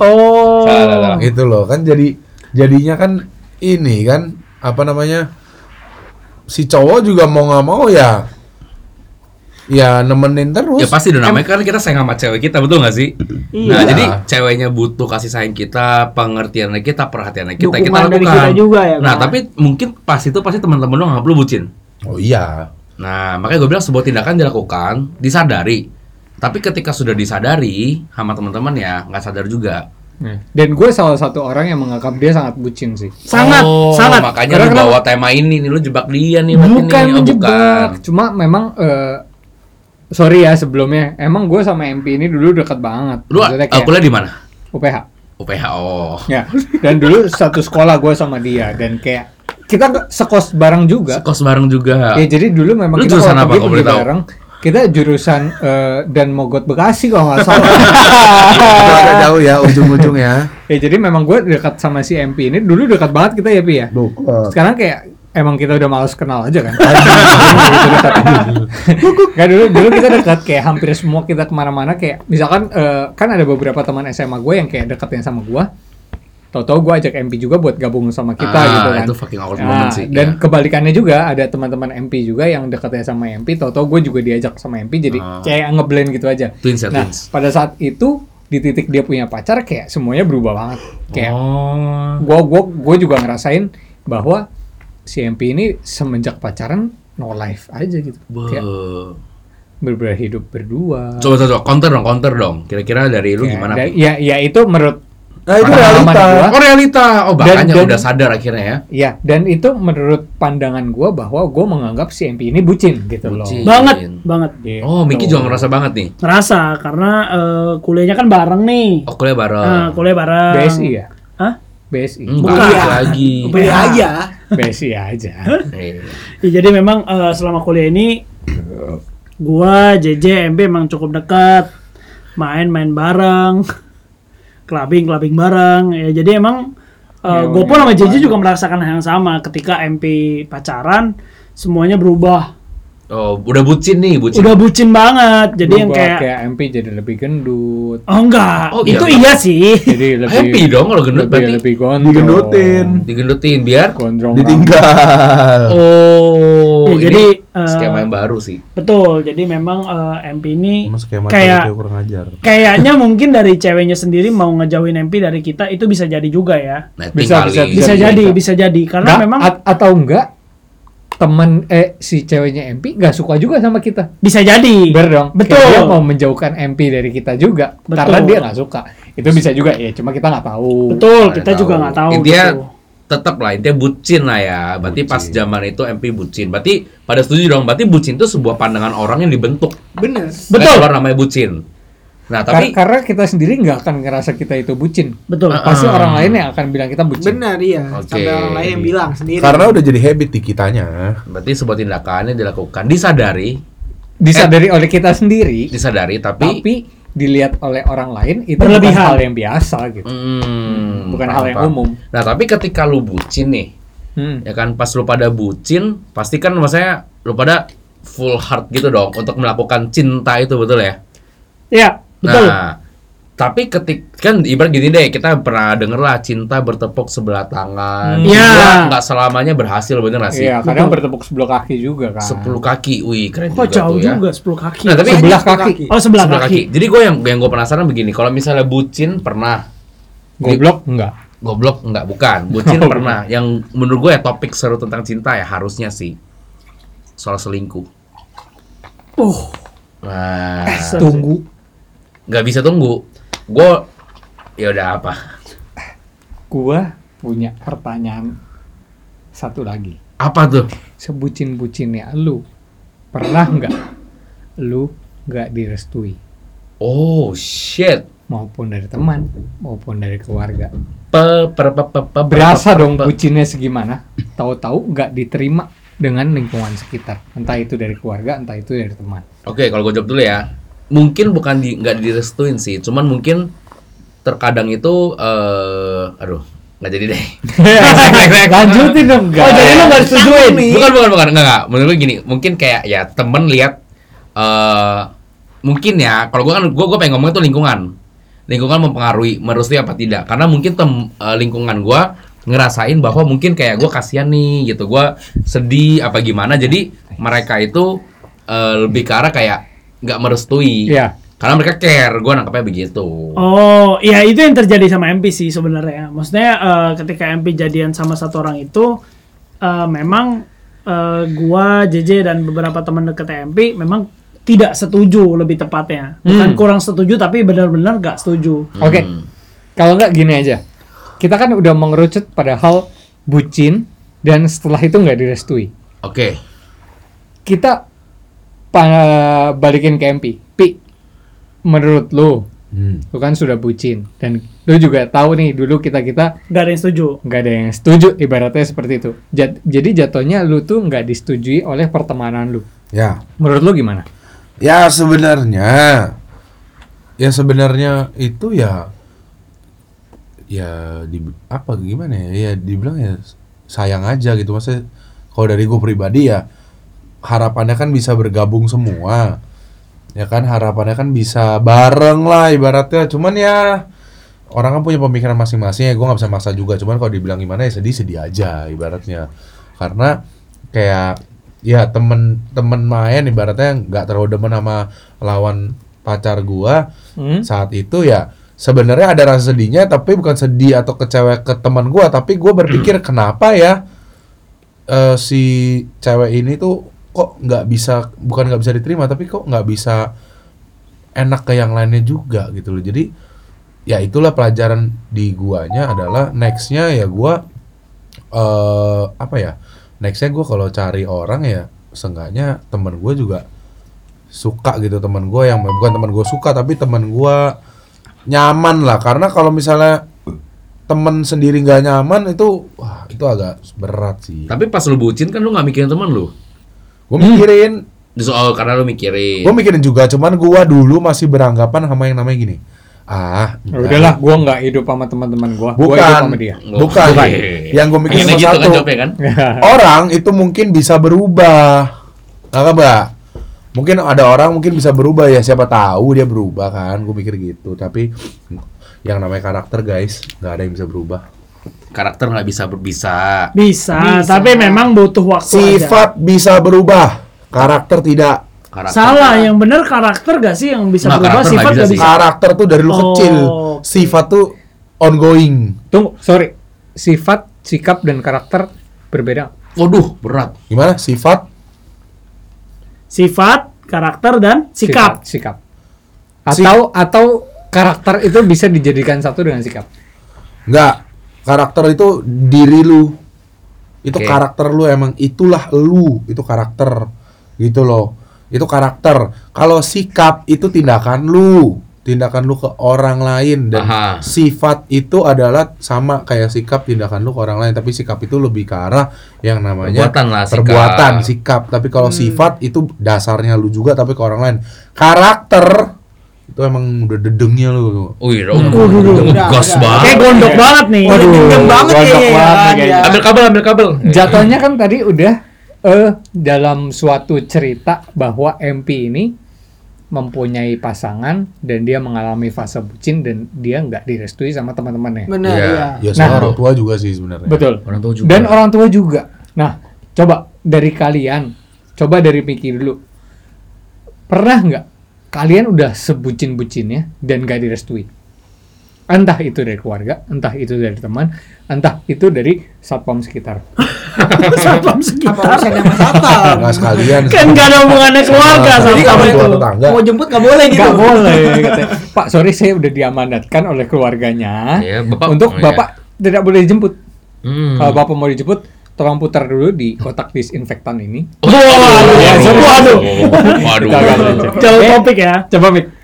36. Oh. Salah. Itu loh kan jadinya kan ini kan apa namanya? Si cowok juga mau nggak mau ya nemenin terus. Ya pasti udah namanya kan kita sayang sama cewek kita, betul nggak sih? Iya. Nah jadi ceweknya butuh kasih sayang kita, pengertiannya kita, perhatiannya kita, dukungan kita lakukan. Kita juga, ya, nah kan? Tapi mungkin pas itu pasti teman-teman lo nggak perlu bucin. Oh iya. Nah makanya gue bilang sebuah tindakan dilakukan disadari. Tapi ketika sudah disadari sama teman-teman ya nggak sadar juga. Dan gue salah satu orang yang menganggap dia sangat bucin sih. Sangat. Makanya lu bawa tema ini nih, lu jebak dia nih. Bukan. Cuma memang sorry ya sebelumnya, emang gue sama MP ini dulu dekat banget. Lu kuliah di mana? UPH. Oh. Ya. Dan dulu satu sekolah gue sama dia dan kayak kita sekos bareng juga. Ya jadi dulu memang lu kita kalau pergi bareng. Kita jurusan dan Mogot Bekasi kalau nggak salah. Agak jauh ya ujung-ujung ya. Ya jadi memang gue dekat sama si MP ini dulu, dekat banget kita ya Pi ya. Sekarang kayak emang kita udah malas kenal aja kan. Gak dulu kita dekat kayak hampir semua kita kemana-mana kayak misalkan kan ada beberapa teman SMA gue yang kayak dekatnya sama gue. Tau-tau gue ajak MP juga buat gabung sama kita gitu kan. Itu fucking awkward moment sih. Dan kebalikannya juga ada teman-teman MP juga yang dekatnya sama MP. Tau-tau gue juga diajak sama MP, jadi kayak ngeblend gitu aja. Twins. Pada saat itu di titik dia punya pacar kayak semuanya berubah banget. Kayak gue juga ngerasain bahwa si MP ini semenjak pacaran no life aja gitu. Kayak berbeda hidup berdua. Coba counter dong. Kira-kira dari lu gimana? Ya itu menurut. Nah itu realita. Oh bahkan udah sadar akhirnya ya. Iya, dan itu menurut pandangan gue bahwa gue menganggap si MP ini bucin. Banget. Gitu. Oh Miki juga ngerasa banget nih. Ngerasa karena kuliahnya kan bareng nih. Oh kuliah bareng. BSI ya? Hah? BSI. BSI aja. Ya, jadi memang selama kuliah ini gue JJ MP emang cukup dekat, main bareng. Clubbing bareng ya, jadi emang gue pun sama JJ juga merasakan hal yang sama ketika MP pacaran semuanya berubah. Oh udah bucin. Udah bucin banget, jadi berubah, yang kayak MP jadi lebih gendut. Oh enggak, itu iya sih. Jadi lebih happy dong kalau gendut, berarti lebih digendutin biar gondrong ditinggal. Oh ya, jadi skema yang baru sih. Betul, jadi memang MP ini kayak kayaknya mungkin dari ceweknya sendiri mau ngejauhin MP dari kita, itu bisa jadi juga ya. Bisa jadi karena memang atau enggak teman si ceweknya MP nggak suka juga sama kita, bisa jadi. Berdong, betul. Kayak dia mau menjauhkan MP dari kita juga, betul. Karena dia nggak suka. Itu bisa juga ya, cuma kita nggak tahu. Betul, kita juga nggak tahu. Intinya tetap lah, intinya bucin lah ya. Berarti bucin. Pas zaman itu MP bucin. Berarti pada setuju dong. Berarti bucin itu sebuah pandangan orang yang dibentuk. Bener. Betul. Keluar namanya bucin. Nah tapi karena kita sendiri nggak akan ngerasa kita itu bucin, betul. Pasti orang lain yang akan bilang kita bucin. Benar iya. Sampai orang lain yang bilang sendiri. Karena udah jadi habit di kitanya. Berarti sebuah tindakannya dilakukan disadari oleh kita sendiri. Disadari tapi dilihat oleh orang lain itu bukan hal yang biasa gitu. Bukan hal yang umum. Nah tapi ketika lu bucin nih, ya kan pas lu pada bucin, pasti kan maksudnya lu pada full heart gitu dong untuk melakukan cinta itu, betul ya? Iya. Betul. Nah, tapi kan ibarat gini deh, kita pernah denger lah cinta bertepuk sebelah tangan. Iya. Nggak selamanya berhasil, bener nggak sih? Iya, kadang bertepuk sebelah kaki juga kan. 10 kaki, wih keren juga tuh ya. Kok jauh juga 10 kaki? Nah, tapi sebelah kaki. Oh, sebelah kaki. Jadi gue yang gue penasaran begini, kalau misalnya bucin pernah. Goblok enggak, bukan. Bucin pernah. Yang menurut gue ya topik seru tentang cinta ya harusnya sih soal selingkuh. Wah. Tunggu. Gak bisa tunggu. Gue, ya udah apa? Gue punya pertanyaan satu lagi. Apa tuh? Sebucin-bucinnya lu pernah nggak lu nggak direstui? Oh shit. Maupun dari teman, maupun dari keluarga. Berasa dong bucinnya segimana? Tahu-tahu nggak diterima dengan lingkungan sekitar. Entah itu dari keluarga, entah itu dari teman. Oke, kalau gue jawab dulu ya. Mungkin bukan nggak direstuin sih, cuman mungkin terkadang itu, aduh, nggak jadi deh. Lanjutin dong, enggak. Oh jadi lu nggak direstuin? Bukan, nggak. Menurut gue gini, mungkin kayak ya temen lihat, mungkin ya. Kalau gue kan gue pengen ngomongnya tuh lingkungan. Lingkungan mempengaruhi merestui apa tidak, karena mungkin lingkungan gue ngerasain bahwa mungkin kayak gue kasihan nih gitu, gue sedih apa gimana, jadi mereka itu lebih ke arah kayak nggak merestui ya. Karena mereka care, gue nangkepnya begitu. Oh iya, itu yang terjadi sama MP sih sebenarnya. Maksudnya ketika MP jadian sama satu orang itu memang gue, JJ dan beberapa teman deket MP memang tidak setuju, lebih tepatnya bukan kurang setuju tapi benar-benar gak setuju. Oke. Kalau enggak gini aja, kita kan udah mengerucut pada hal bucin dan setelah itu gak direstui. Oke. Kita balikin ke MP. Pi, menurut lo lo kan sudah bucin dan lo juga tahu nih dulu kita gak ada yang setuju. Gak ada yang setuju, ibaratnya seperti itu. Jadi jatuhnya lo tuh gak disetujui oleh pertemanan lo. Ya. Menurut lo gimana? Ya sebenarnya itu ya di apa gimana ya dibilang ya sayang aja gitu. Maksudnya kalau dari gue pribadi ya harapannya kan bisa bergabung semua, ya kan, harapannya kan bisa bareng lah ibaratnya. Cuman ya orang kan punya pemikiran masing-masing ya, gue nggak bisa maksa juga. Cuman kalau dibilang gimana ya sedih aja ibaratnya, karena kayak ya temen main ibaratnya nggak terlalu demen sama lawan pacar gua saat itu. Ya sebenarnya ada rasa sedihnya, tapi bukan sedih atau kecewa ke teman gua, tapi gua berpikir kenapa ya si cewek ini tuh kok nggak bisa, bukan nggak bisa diterima, tapi kok nggak bisa enak ke yang lainnya juga gitu loh. Jadi ya itulah pelajaran di guanya adalah nextnya ya gua nextnya gue kalau cari orang ya seenggaknya temen gue juga suka gitu, temen gue yang bukan temen gue suka tapi temen gue nyaman lah. Karena kalau misalnya temen sendiri nggak nyaman itu, wah itu agak berat sih. Tapi pas lu bucin kan lu nggak mikirin temen lu? Gue mikirin. Soal karena lu mikirin. Gue mikirin juga, cuman gue dulu masih beranggapan sama yang namanya gini. Udahlah, gue nggak hidup sama teman-teman gue. Bukan, gua hidup sama dia. Bukan. Yang gue mikir cuma gitu satu. Kan, jawabnya, kan? Orang itu mungkin bisa berubah, nggak mbak? Mungkin ada orang mungkin bisa berubah ya. Siapa tahu dia berubah kan? Gue mikir gitu. Tapi yang namanya karakter guys, nggak ada yang bisa berubah. Karakter nggak bisa. Tapi memang butuh waktu. Sifat aja bisa berubah, karakter tidak. Karakter. Salah, yang benar karakter gak sih yang bisa berubah, sifat gak bisa. Karakter tuh dari lu kecil, sifat tuh ongoing. Tunggu, sorry, sifat, sikap, dan karakter berbeda. Waduh, berat. Gimana? Sifat, karakter, dan sikap. Atau karakter itu bisa dijadikan satu dengan sikap? Enggak, karakter itu diri lu. Itu karakter lu, emang itulah lu, itu karakter. Gitu loh. Itu karakter. Kalau sikap itu tindakan lu ke orang lain, dan sifat itu adalah sama kayak sikap, tindakan lu ke orang lain, tapi sikap itu lebih ke arah yang namanya perbuatan sikap. Tapi kalau sifat itu dasarnya lu juga tapi ke orang lain. Karakter itu emang udah dedengnya lu. Gas banget. Kayak gondok banget nih. Dedeng banget ya. Ambil kabel. Jatuhnya kan tadi udah dalam suatu cerita bahwa MP ini mempunyai pasangan dan dia mengalami fase bucin dan dia nggak direstui sama teman-temannya. Benar ya. Nah, orang tua juga sih sebenarnya. Betul. Orang tua juga. Dan orang tua juga. Nah, coba dari kalian, pikir dulu. Pernah nggak kalian udah sebucin-bucinnya dan nggak direstui? Entah itu dari keluarga, entah itu dari teman, entah itu dari satpam sekitar. Satpam sekitar? Apa urusannya sama satpam? Nggak sekalian. Kan nggak ada hubungannya keluarga sama tetangga. Mau jemput nggak boleh gitu? Nggak boleh. Katanya, Pak, sorry saya udah diamanatkan oleh keluarganya. Iya, Bapak, untuk Bapak tidak boleh dijemput. Kalau Bapak mau dijemput, tolong putar dulu di kotak disinfektan ini. Waduh. Jauh topik ya. Coba Mik.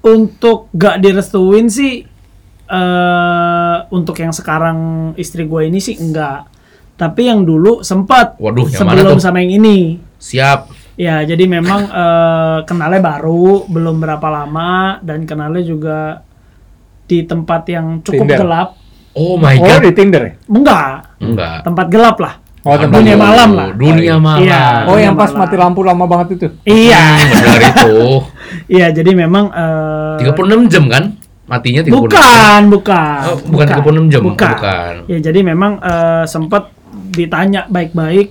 Untuk gak direstuin sih, untuk yang sekarang istri gue ini sih enggak. Tapi yang dulu sempat. Waduh, sebelum sama yang ini. Siap. Ya, jadi memang kenalnya baru, belum berapa lama, dan kenalnya juga di tempat yang cukup gelap. Oh my god. Di Tinder ya? Enggak. Tempat gelap lah. Oh, dunia malam lah. Dunia malam. Iya, oh, yang pas malam. Mati lampu lama banget itu. Iya. Benar itu. Iya, jadi memang 36 jam kan? Matinya 36. Bukan. Oh, bukan 36 jam. Bukan. Ya, jadi memang sempat ditanya baik-baik,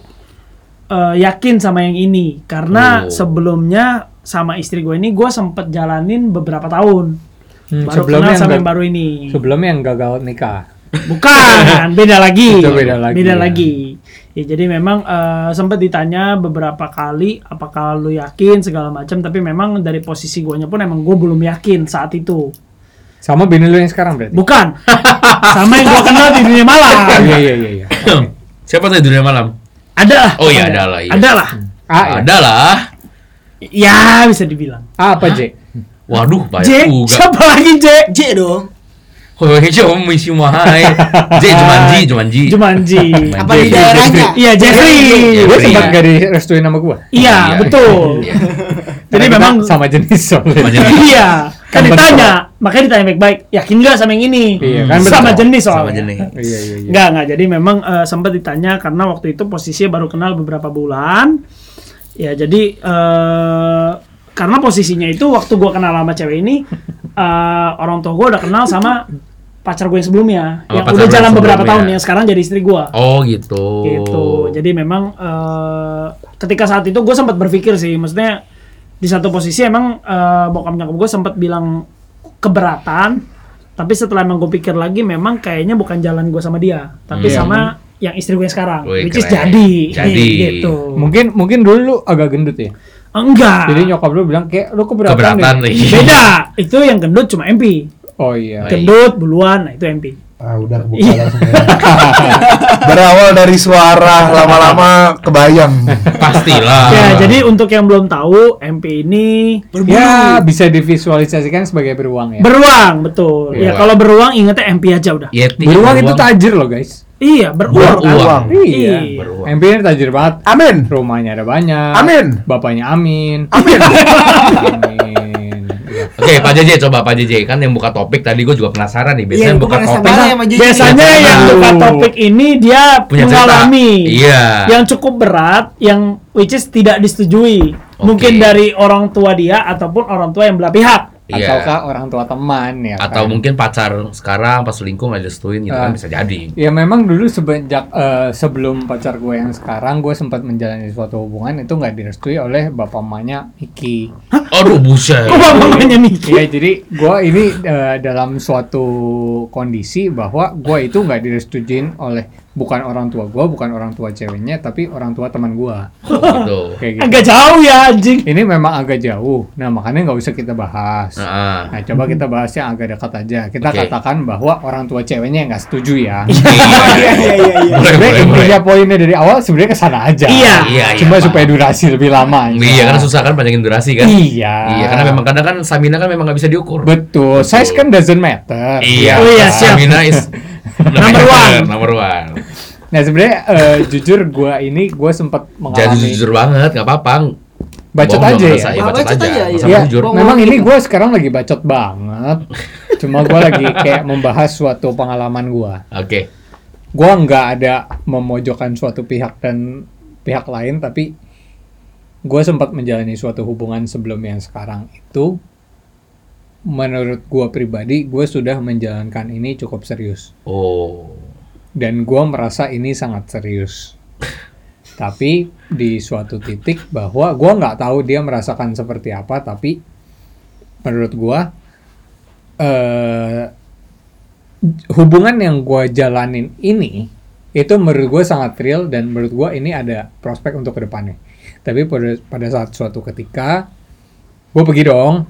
yakin sama yang ini karena sebelumnya sama istri gue ini gue sempat jalanin beberapa tahun. Baru kenal sama yang baru ini. Sebelumnya yang gagal nikah. Bukan, beda lagi. Ya, jadi memang sempat ditanya beberapa kali apakah lu yakin segala macam, tapi memang dari posisi guanya pun emang gua belum yakin saat itu. Sama bini lu yang sekarang berarti? Bukan. Sama yang gua kenal di dunia malam. Iya. Siapa tuh di dunia malam? Ada. Oh iya, ada lah. Ada lah. Ya, bisa dibilang. A apa J? Waduh, banyak juga. Siapa lagi J? J dong. Jumanji. Apa di daerahnya? Iya, Jeffrey. Gue sempat gak direstuin nama gue. Iya, betul. Jadi memang sama jenis soalnya. Iya. Kan ditanya, makanya ditanya baik-baik. Yakin gak sama yang ini? Sama jenis soalnya. Enggak. Jadi memang sempat ditanya karena waktu itu posisinya baru kenal beberapa bulan. Ya, jadi karena posisinya itu waktu gue kenal sama cewek ini, orang tua gue udah kenal sama pacar gue yang sebelumnya, yang udah jalan beberapa tahun ya, sekarang jadi istri gue. Oh gitu. Jadi memang ketika saat itu gue sempat berpikir sih, maksudnya di satu posisi emang bokap nyokap gue sempat bilang keberatan, tapi setelah emang gue pikir lagi, memang kayaknya bukan jalan gue sama dia, tapi sama yang istri gue sekarang. Which is jadi. Gitu. Mungkin dulu lu agak gendut ya. Enggak. Jadi nyokap lu bilang kayak lu keberatan nih. Beda. Itu yang gendut cuma MP. Oh iya. Gendut buluan, nah itu MP. Ah udah kebuka langsung. Berawal dari suara, lama-lama kebayang. Pastilah. Ya, jadi untuk yang belum tahu, MP ini ya bisa divisualisasikan sebagai beruang ya. Beruang, betul. Ya kalau beruang ingatnya MP aja udah. Beruang itu tajir loh, guys. Iya, beruang. Iya, beruang. MP-nya tajir banget. Amin. Rumahnya ada banyak. Amin. Bapaknya Amin. Amin. Ya. Oke, Pak JJ coba. Pak JJ kan yang buka topik tadi, gue juga penasaran nih. Biasanya buka topik. Biasanya yang buka topik ini dia punya mengalami. Iya. Yang cukup berat, yang which is tidak disetujui. Okay. Mungkin dari orang tua dia ataupun orang tua yang belah pihak. Ataukah orang tua teman ya? Atau kan? Mungkin pacar sekarang pas selingkuh nggak direstuin gitu kan bisa jadi. Ya memang dulu sebelum pacar gue yang sekarang, gue sempat menjalani suatu hubungan itu nggak direstui oleh bapak mamanya Miki. Aduh buset. Kok bapak mamanya Miki? Ya jadi gue ini dalam suatu kondisi bahwa gue itu nggak direstuin oleh bukan orang tua gue, bukan orang tua ceweknya, tapi orang tua teman gue. Oh, gitu. Agak jauh ya anjing. Ini memang agak jauh. Nah makanya nggak usah kita bahas. Nah coba kita bahas yang agak dekat aja. Kita katakan bahwa orang tua ceweknya nggak setuju ya. Iya. Sebenarnya intinya poinnya dari awal sebenarnya kesana aja. Iya. Cuma supaya durasi lebih lama. Iya karena susah kan panjangin durasi kan. Iya. Karena memang kadang kan stamina kan memang nggak bisa diukur. Betul. Size kan doesn't matter. Iya. Stamina is Number one. Nah sebenarnya jujur gue sempat mengalami. Jadi jujur banget, nggak apa-apa. Bacot aja. Ya, jujur. Memang ini gue sekarang lagi bacot banget. Cuma gue lagi kayak membahas suatu pengalaman gue. Oke. Gue nggak ada memojokkan suatu pihak dan pihak lain, tapi gue sempat menjalani suatu hubungan sebelum yang sekarang itu. Menurut gue pribadi, gue sudah menjalankan ini cukup serius. Oh. Dan gue merasa ini sangat serius. Tapi di suatu titik bahwa gue nggak tahu dia merasakan seperti apa, tapi menurut gue hubungan yang gue jalanin ini itu menurut gue sangat real dan menurut gue ini ada prospek untuk kedepannya. Tapi pada saat suatu ketika gue pergi dong,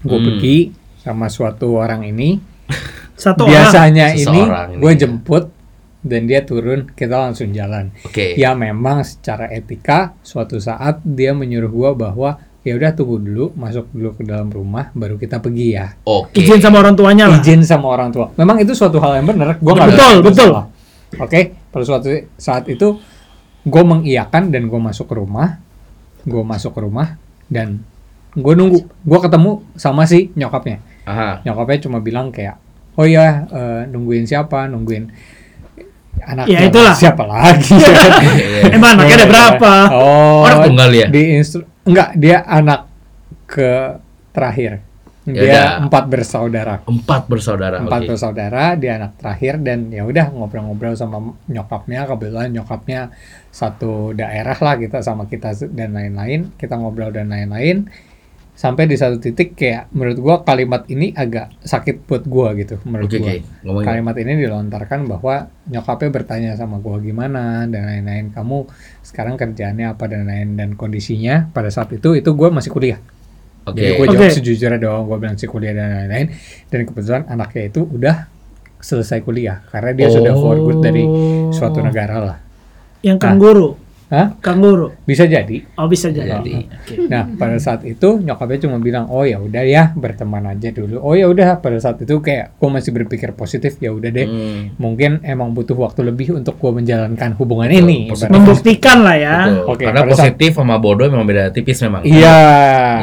pergi sama suatu orang ini. Satu biasanya orang. Ini gue jemput dan dia turun, kita langsung jalan. Okay. Ya memang secara etika suatu saat dia menyuruh gue bahwa ya udah tunggu dulu, masuk dulu ke dalam rumah baru kita pergi ya. Okay. Izin sama orang tuanya lah. Izin sama orang tua. Memang itu suatu hal yang benar. Betul. Oke, pada suatu saat itu gue mengiyakan dan gue masuk ke rumah. Dan gue nunggu. Gue ketemu sama si nyokapnya. Aha. Nyokapnya cuma bilang kayak, oh iya nungguin siapa? Nungguin anaknya. Ya itulah. Siapa lagi? Emang anaknya ada berapa? Oh, orang tunggal ya? Enggak, dia anak ke terakhir. Dia 4 bersaudara. Bersaudara, dia anak terakhir dan ya udah ngobrol-ngobrol sama nyokapnya. Kebetulan nyokapnya satu daerah lah kita sama kita dan lain-lain. Kita ngobrol dan lain-lain. Sampai di satu titik kayak menurut gua kalimat ini agak sakit buat gua gitu. Menurut gua. Kalimat ini dilontarkan bahwa nyokapnya bertanya sama gua gimana dan lain-lain. Kamu sekarang kerjaannya apa dan lain dan kondisinya pada saat itu gue masih kuliah. Jadi gue jawab sejujurnya dong, gue bilang masih kuliah dan lain-lain. Dan kebetulan anaknya itu udah selesai kuliah karena dia sudah forward dari suatu negara lah. Yang kanguru? Kanguru? Bisa jadi. Oh bisa jadi. Okay. Nah pada saat itu nyokapnya cuma bilang, oh ya udah ya berteman aja dulu. Oh ya udah pada saat itu kayak gue masih berpikir positif, ya udah deh. Mungkin emang butuh waktu lebih untuk gue menjalankan hubungan ini. Membuktikan lah ya. Karena positif sama bodoh memang beda tipis memang. Iya.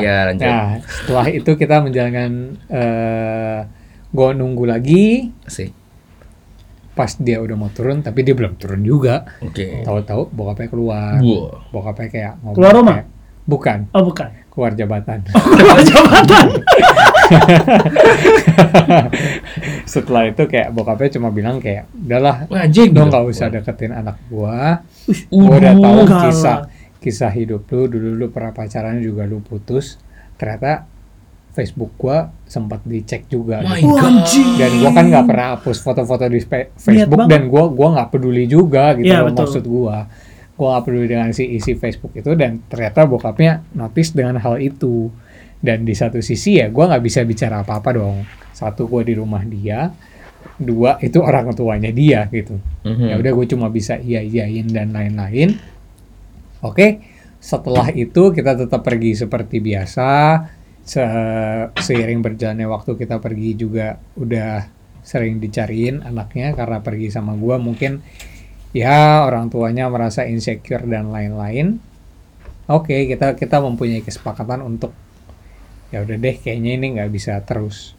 Iya lanjut. Nah setelah itu kita menjalankan, gue nunggu lagi. Pas dia udah mau turun tapi dia belum turun juga. Tahu-tahu bokapnya keluar. Bokapnya kayak ngomong. Keluar rumah? Bukan. Oh, bukan. Keluar jabatan. Setelah itu kayak bokapnya cuma bilang kayak, "Udahlah, lo enggak usah deketin anak gua. Gua udah tahu kisah hidup lu, dulu lu pernah pacaran juga lu putus. Ternyata Facebook gua sempat dicek juga gitu. Dan gua kan nggak pernah hapus foto-foto di Facebook dan gua nggak peduli juga gitu ya, maksud gua nggak peduli dengan isi Facebook itu dan ternyata bokapnya notice dengan hal itu dan di satu sisi ya gua nggak bisa bicara apa-apa dong, satu gua di rumah dia, dua itu orang tuanya dia gitu. Ya udah gua cuma bisa iya-iyain dan lain-lain. Oke, setelah itu kita tetap pergi seperti biasa. Seiring berjalannya waktu kita pergi juga udah sering dicariin anaknya karena pergi sama gua mungkin ya orang tuanya merasa insecure dan lain-lain. Oke, kita mempunyai kesepakatan untuk ya udah deh kayaknya ini nggak bisa terus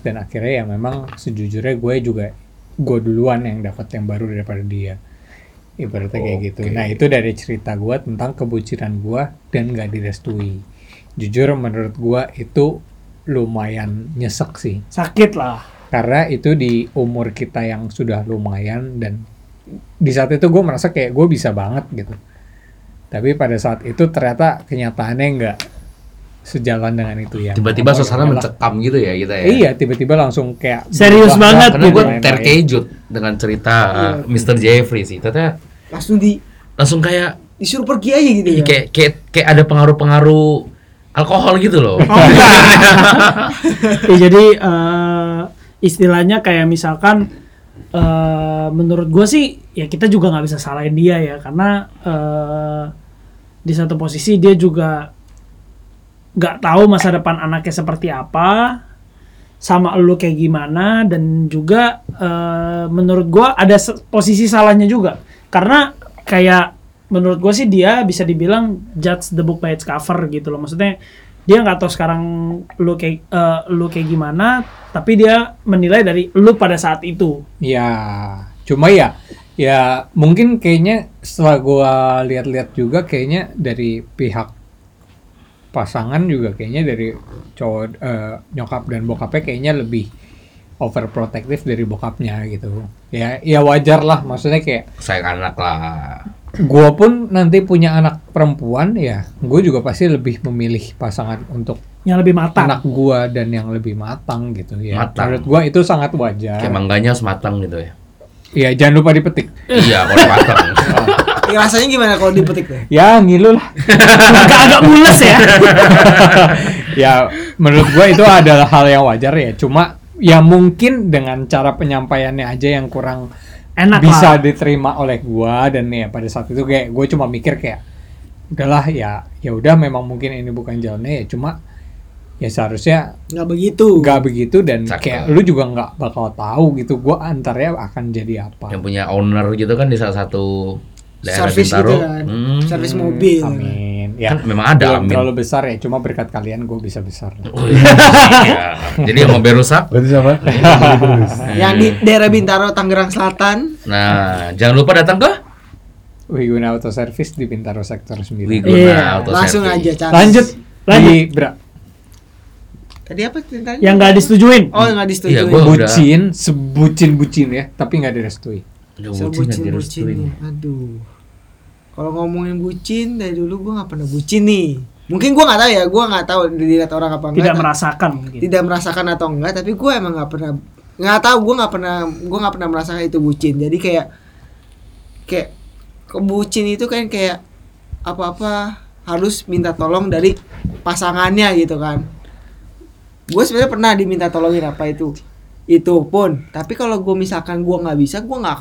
dan akhirnya ya memang sejujurnya gue duluan yang dapat yang baru daripada dia. Ibaratnya kayak gitu. Nah itu dari cerita gua tentang kebucinan gua dan nggak direstui. Jujur menurut gua itu lumayan nyesek sih. Sakit lah. Karena itu di umur kita yang sudah lumayan dan di saat itu gua merasa kayak gua bisa banget gitu. Tapi pada saat itu ternyata kenyataannya nggak sejalan dengan itu ya. Tiba-tiba suasana mencekam gitu ya kita ya. Iya, tiba-tiba langsung kayak serius banget karena gitu. Gua terkejut dengan cerita Mr. Jeffrey sih. Ternyata langsung kayak disuruh pergi aja gitu ya. Kayak ada pengaruh-pengaruh alkohol gitu loh. Ya, jadi istilahnya kayak misalkan menurut gue sih ya kita juga nggak bisa salahin dia ya karena di satu posisi dia juga nggak tahu masa depan anaknya seperti apa sama elu kayak gimana dan juga menurut gue ada posisi salahnya juga karena kayak menurut gue sih dia bisa dibilang judge the book by its cover gitu loh. Maksudnya dia nggak tahu sekarang lu kayak gimana, tapi dia menilai dari lu pada saat itu. Ya, cuma ya mungkin kayaknya setelah gue lihat-lihat juga kayaknya dari pihak pasangan juga kayaknya dari cowok nyokap dan bokapnya kayaknya lebih overprotective dari bokapnya gitu. Ya wajar lah maksudnya kayak sayang anak lah. gue pun nanti punya anak perempuan ya, gue juga pasti lebih memilih pasangan untuk yang lebih matang, anak gue dan yang lebih matang gitu ya. Matang. Menurut gue itu sangat wajar. Kayak mangganya harus matang gitu ya. Iya, jangan lupa dipetik. Iya, kalau matang. Ya, rasanya gimana kalau dipetik deh? Ya ngilu lah. Agak mules ya. Ya menurut gue itu adalah hal yang wajar ya. Cuma ya mungkin dengan cara penyampaiannya aja yang kurang enak bisa lah diterima oleh gua, dan ya pada saat itu kayak gua cuma mikir kayak udahlah ya, ya udah memang mungkin ini bukan jalannya ya, cuma ya seharusnya nggak begitu dan Saka, kayak lu juga nggak bakal tahu gitu gua antaranya akan jadi apa. Yang punya owner gitu kan di salah satu daerah Bintaro, servis mobil. Amin. Ya kan memang ada. Amin. Terlalu besar ya, cuma berkat kalian gue bisa besar. Oh, iya. Ya. Jadi yang mau berusak. Berarti siapa? Yang di daerah Bintaro, Tangerang Selatan. Nah, jangan lupa datang ke Wiguna Auto Service di Bintaro Sektor 9. Wiguna Auto Service. Langsung aja. Charles. Lanjut. Di Bra. Tadi apa ceritanya? Yang nggak disetujuin. Oh, nggak disetujuin. Ya, sebucin ya, tapi nggak direstui. Bucin. Aduh. Kalau ngomongin bucin, dari dulu gue nggak pernah bucin nih. Mungkin gue nggak tahu ya, gue nggak tahu dilihat orang apa enggak. Tidak merasakan atau enggak, tapi gue emang nggak pernah merasakan itu bucin. Jadi kayak kebucin itu kan kayak apa-apa harus minta tolong dari pasangannya gitu kan. Gue sebenarnya pernah diminta tolongin apa itu pun, tapi kalau gue misalkan gue nggak bisa, gue nggak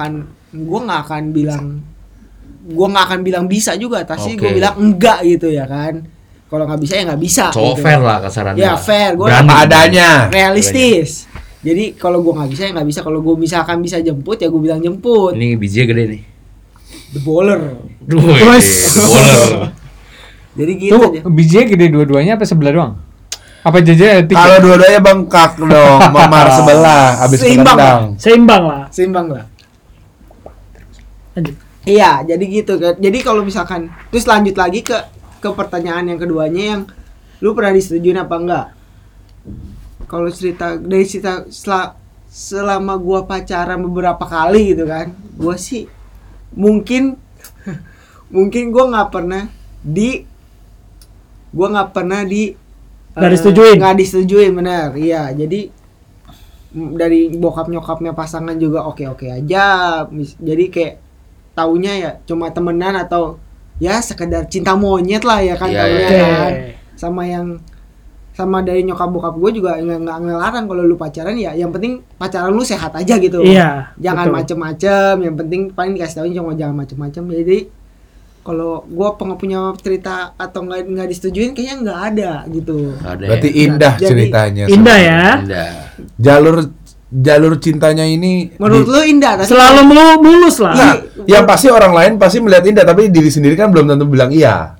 akan bilang bisa juga, tapi gue bilang enggak gitu ya kan. Kalau nggak bisa ya nggak bisa. So gitu. Fair lah kasarannya. Ya fair, gue adanya. Realistis. Jadi kalau gue nggak bisa ya nggak bisa. Kalau gue misalkan bisa jemput ya gue bilang jemput. Ini bijinya gede nih. The bowler. Terus. Jadi gitu. Tuh, bijinya gede dua-duanya apa sebelah doang? Apa jajan? Kalau dua-duanya bengkak dong, memar sebelah, habis kena. Seimbang lah. Lanjut. Iya, jadi gitu. Jadi kalau misalkan terus lanjut lagi ke pertanyaan yang keduanya, yang lu pernah disetujuin apa enggak? Kalau cerita selama gua pacaran beberapa kali gitu kan, gua sih mungkin gua nggak pernah di Nggak disetujuin, benar. Iya, jadi dari bokap nyokapnya pasangan juga oke-oke aja. Jadi kayak taunya ya cuma temenan atau ya sekedar cinta monyet lah ya kan. Sama dari nyokap bokap gue juga nggak ngelarang kalau lu pacaran ya. Yang penting pacaran lu sehat aja gitu. Iya, jangan macem-macem. Yang penting paling dikasih taunya cuma jangan macem-macem. Jadi kalau gue punya cerita atau nggak disetujuin kayaknya nggak ada gitu. Berarti indah jadi, ceritanya. Indah ya. Indah. Jalur cintanya ini. Menurut lu indah? Selalu mulus lah. Nah, ya pasti orang lain pasti melihat indah, tapi diri sendiri kan belum tentu bilang iya.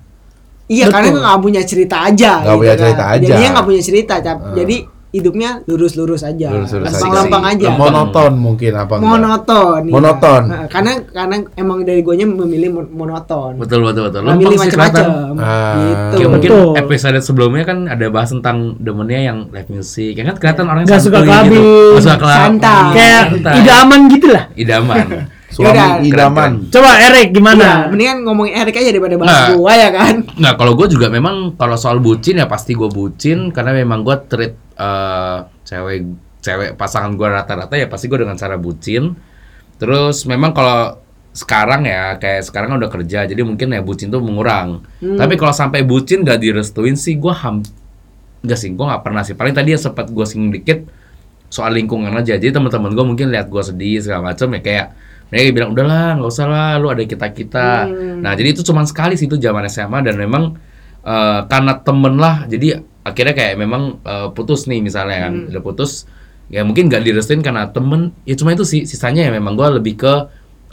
Iya, betul. Karena gue nggak punya cerita aja. Nggak punya cerita aja. Jadinya nggak punya cerita. Jadi hidupnya lurus-lurus aja. Lampang-lampang aja. Monoton mungkin apa enggak? Monoton. Iya. Karena emang dari guanya memilih monoton. Betul. Memilih macam-macam. Gitu. Ya, mungkin episode sebelumnya kan ada bahas tentang demennya yang live music. Yang kan kelihatan orangnya enggak suka clubbing gitu. Santai. Kayak idaman gitu lah. Idaman. Suami idaman. Coba Erik gimana? Ya, mendingan ngomongin Erik aja daripada bahas gua ya kan. Nah, kalau gua juga memang kalau soal bucin ya pasti gua bucin, karena memang gua treat cewek pasangan gue rata-rata ya pasti gue dengan cara bucin. Terus memang kalau sekarang ya kayak sekarang udah kerja, jadi mungkin ya bucin tuh mengurang. Tapi kalau sampai bucin gak direstuin sih gue gak pernah sih. Paling tadi yang sempat gue singgung dikit soal lingkungan aja. Jadi teman-teman gue mungkin lihat gue sedih segala macam ya kayak mereka bilang udahlah nggak usah lah lu ada kita. Nah jadi itu cuma sekali sih, itu zaman SMA, dan memang karena temen lah jadi akhirnya kayak memang putus nih misalnya kan. Udah putus ya mungkin gak direstuin karena temen ya, cuma itu sih. Sisanya ya memang gue lebih ke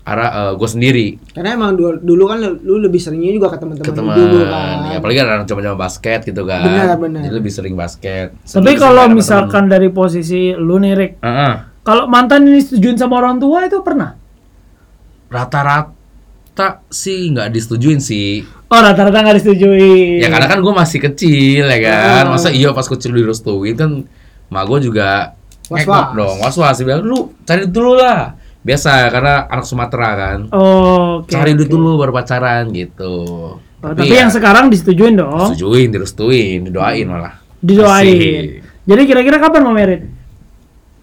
arah gue sendiri, karena emang dulu kan lu lebih seringnya juga ke teman-teman dulu kan ya, apalagi ada coba-coba basket gitu kan. Benar. Jadi lebih sering basket. Tapi kalau misalkan temen. Dari posisi lu nih Rick, kalau mantan ini disetujuin sama orang tua itu pernah? Rata-rata sih gak disetujuin sih. Oh, rata-rata nggak disetujui. Ya karena kan gue masih kecil ya kan. Masa iya pas kecil direstuin kan. Mak gue juga was-was dong. Was-was. Dia bilang lu cari dulu lah. Biasa, karena anak Sumatera kan. Oh, okay, cari duit dulu baru pacaran gitu. Oh, tapi ya, yang sekarang disetujuin dong? Disetujuin, direstuin, didoain malah. Didoain. Masih. Jadi kira-kira kapan mau married?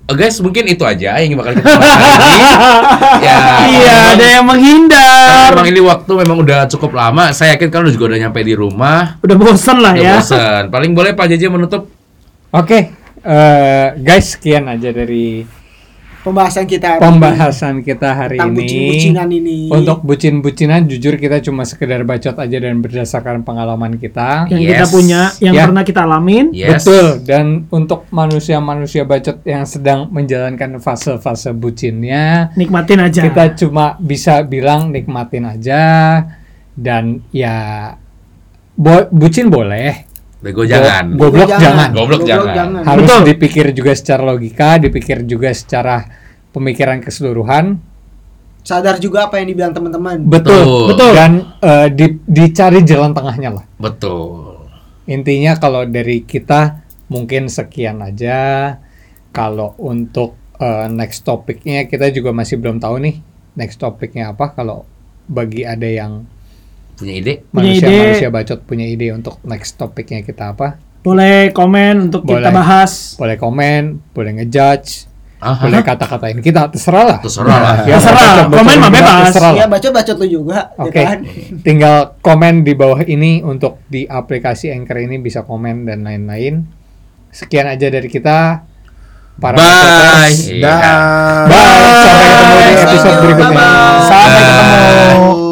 Guys, mungkin itu aja yang bakal kita bahas hari ini. Ya, iya, ada yang menghindar. Memang ini waktu memang udah cukup lama. Saya yakin kalian juga udah nyampe di rumah. Udah bosan lah ya. Udah bosan. Paling boleh Pak JJ menutup. Oke, guys, sekian aja dari pembahasan kita hari ini. Bucin-bucinan ini. Untuk bucin-bucinan, jujur kita cuma sekedar bacot aja dan berdasarkan pengalaman kita. Yang kita punya, yang pernah kita alamin. Yes. Betul. Dan untuk manusia-manusia bacot yang sedang menjalankan fase-fase bucinnya, nikmatin aja. Kita cuma bisa bilang nikmatin aja. Dan ya, bucin boleh. Bego jangan. Goblok jangan. Harus betul. Dipikir juga secara logika, dipikir juga secara pemikiran keseluruhan. Sadar juga apa yang dibilang teman-teman. Betul. Dan dicari jalan tengahnya lah. Betul. Intinya kalau dari kita mungkin sekian aja. Kalau untuk next topiknya kita juga masih belum tahu nih next topiknya apa. Kalau bagi ada yang Punya ide. Manusia bacot punya ide untuk next topiknya kita apa? Boleh komen untuk kita bahas. Boleh komen, boleh ngejudge, boleh kata-katain kita, terserah lah. Komen mah bebas. Ya bacot lu juga. Oke. Kan? Tinggal komen di bawah ini untuk di aplikasi Anchor ini bisa komen dan lain-lain. Sekian aja dari kita. Para bye. Dah. Bye. Sampai ketemu di episode berikutnya. Sampai ketemu.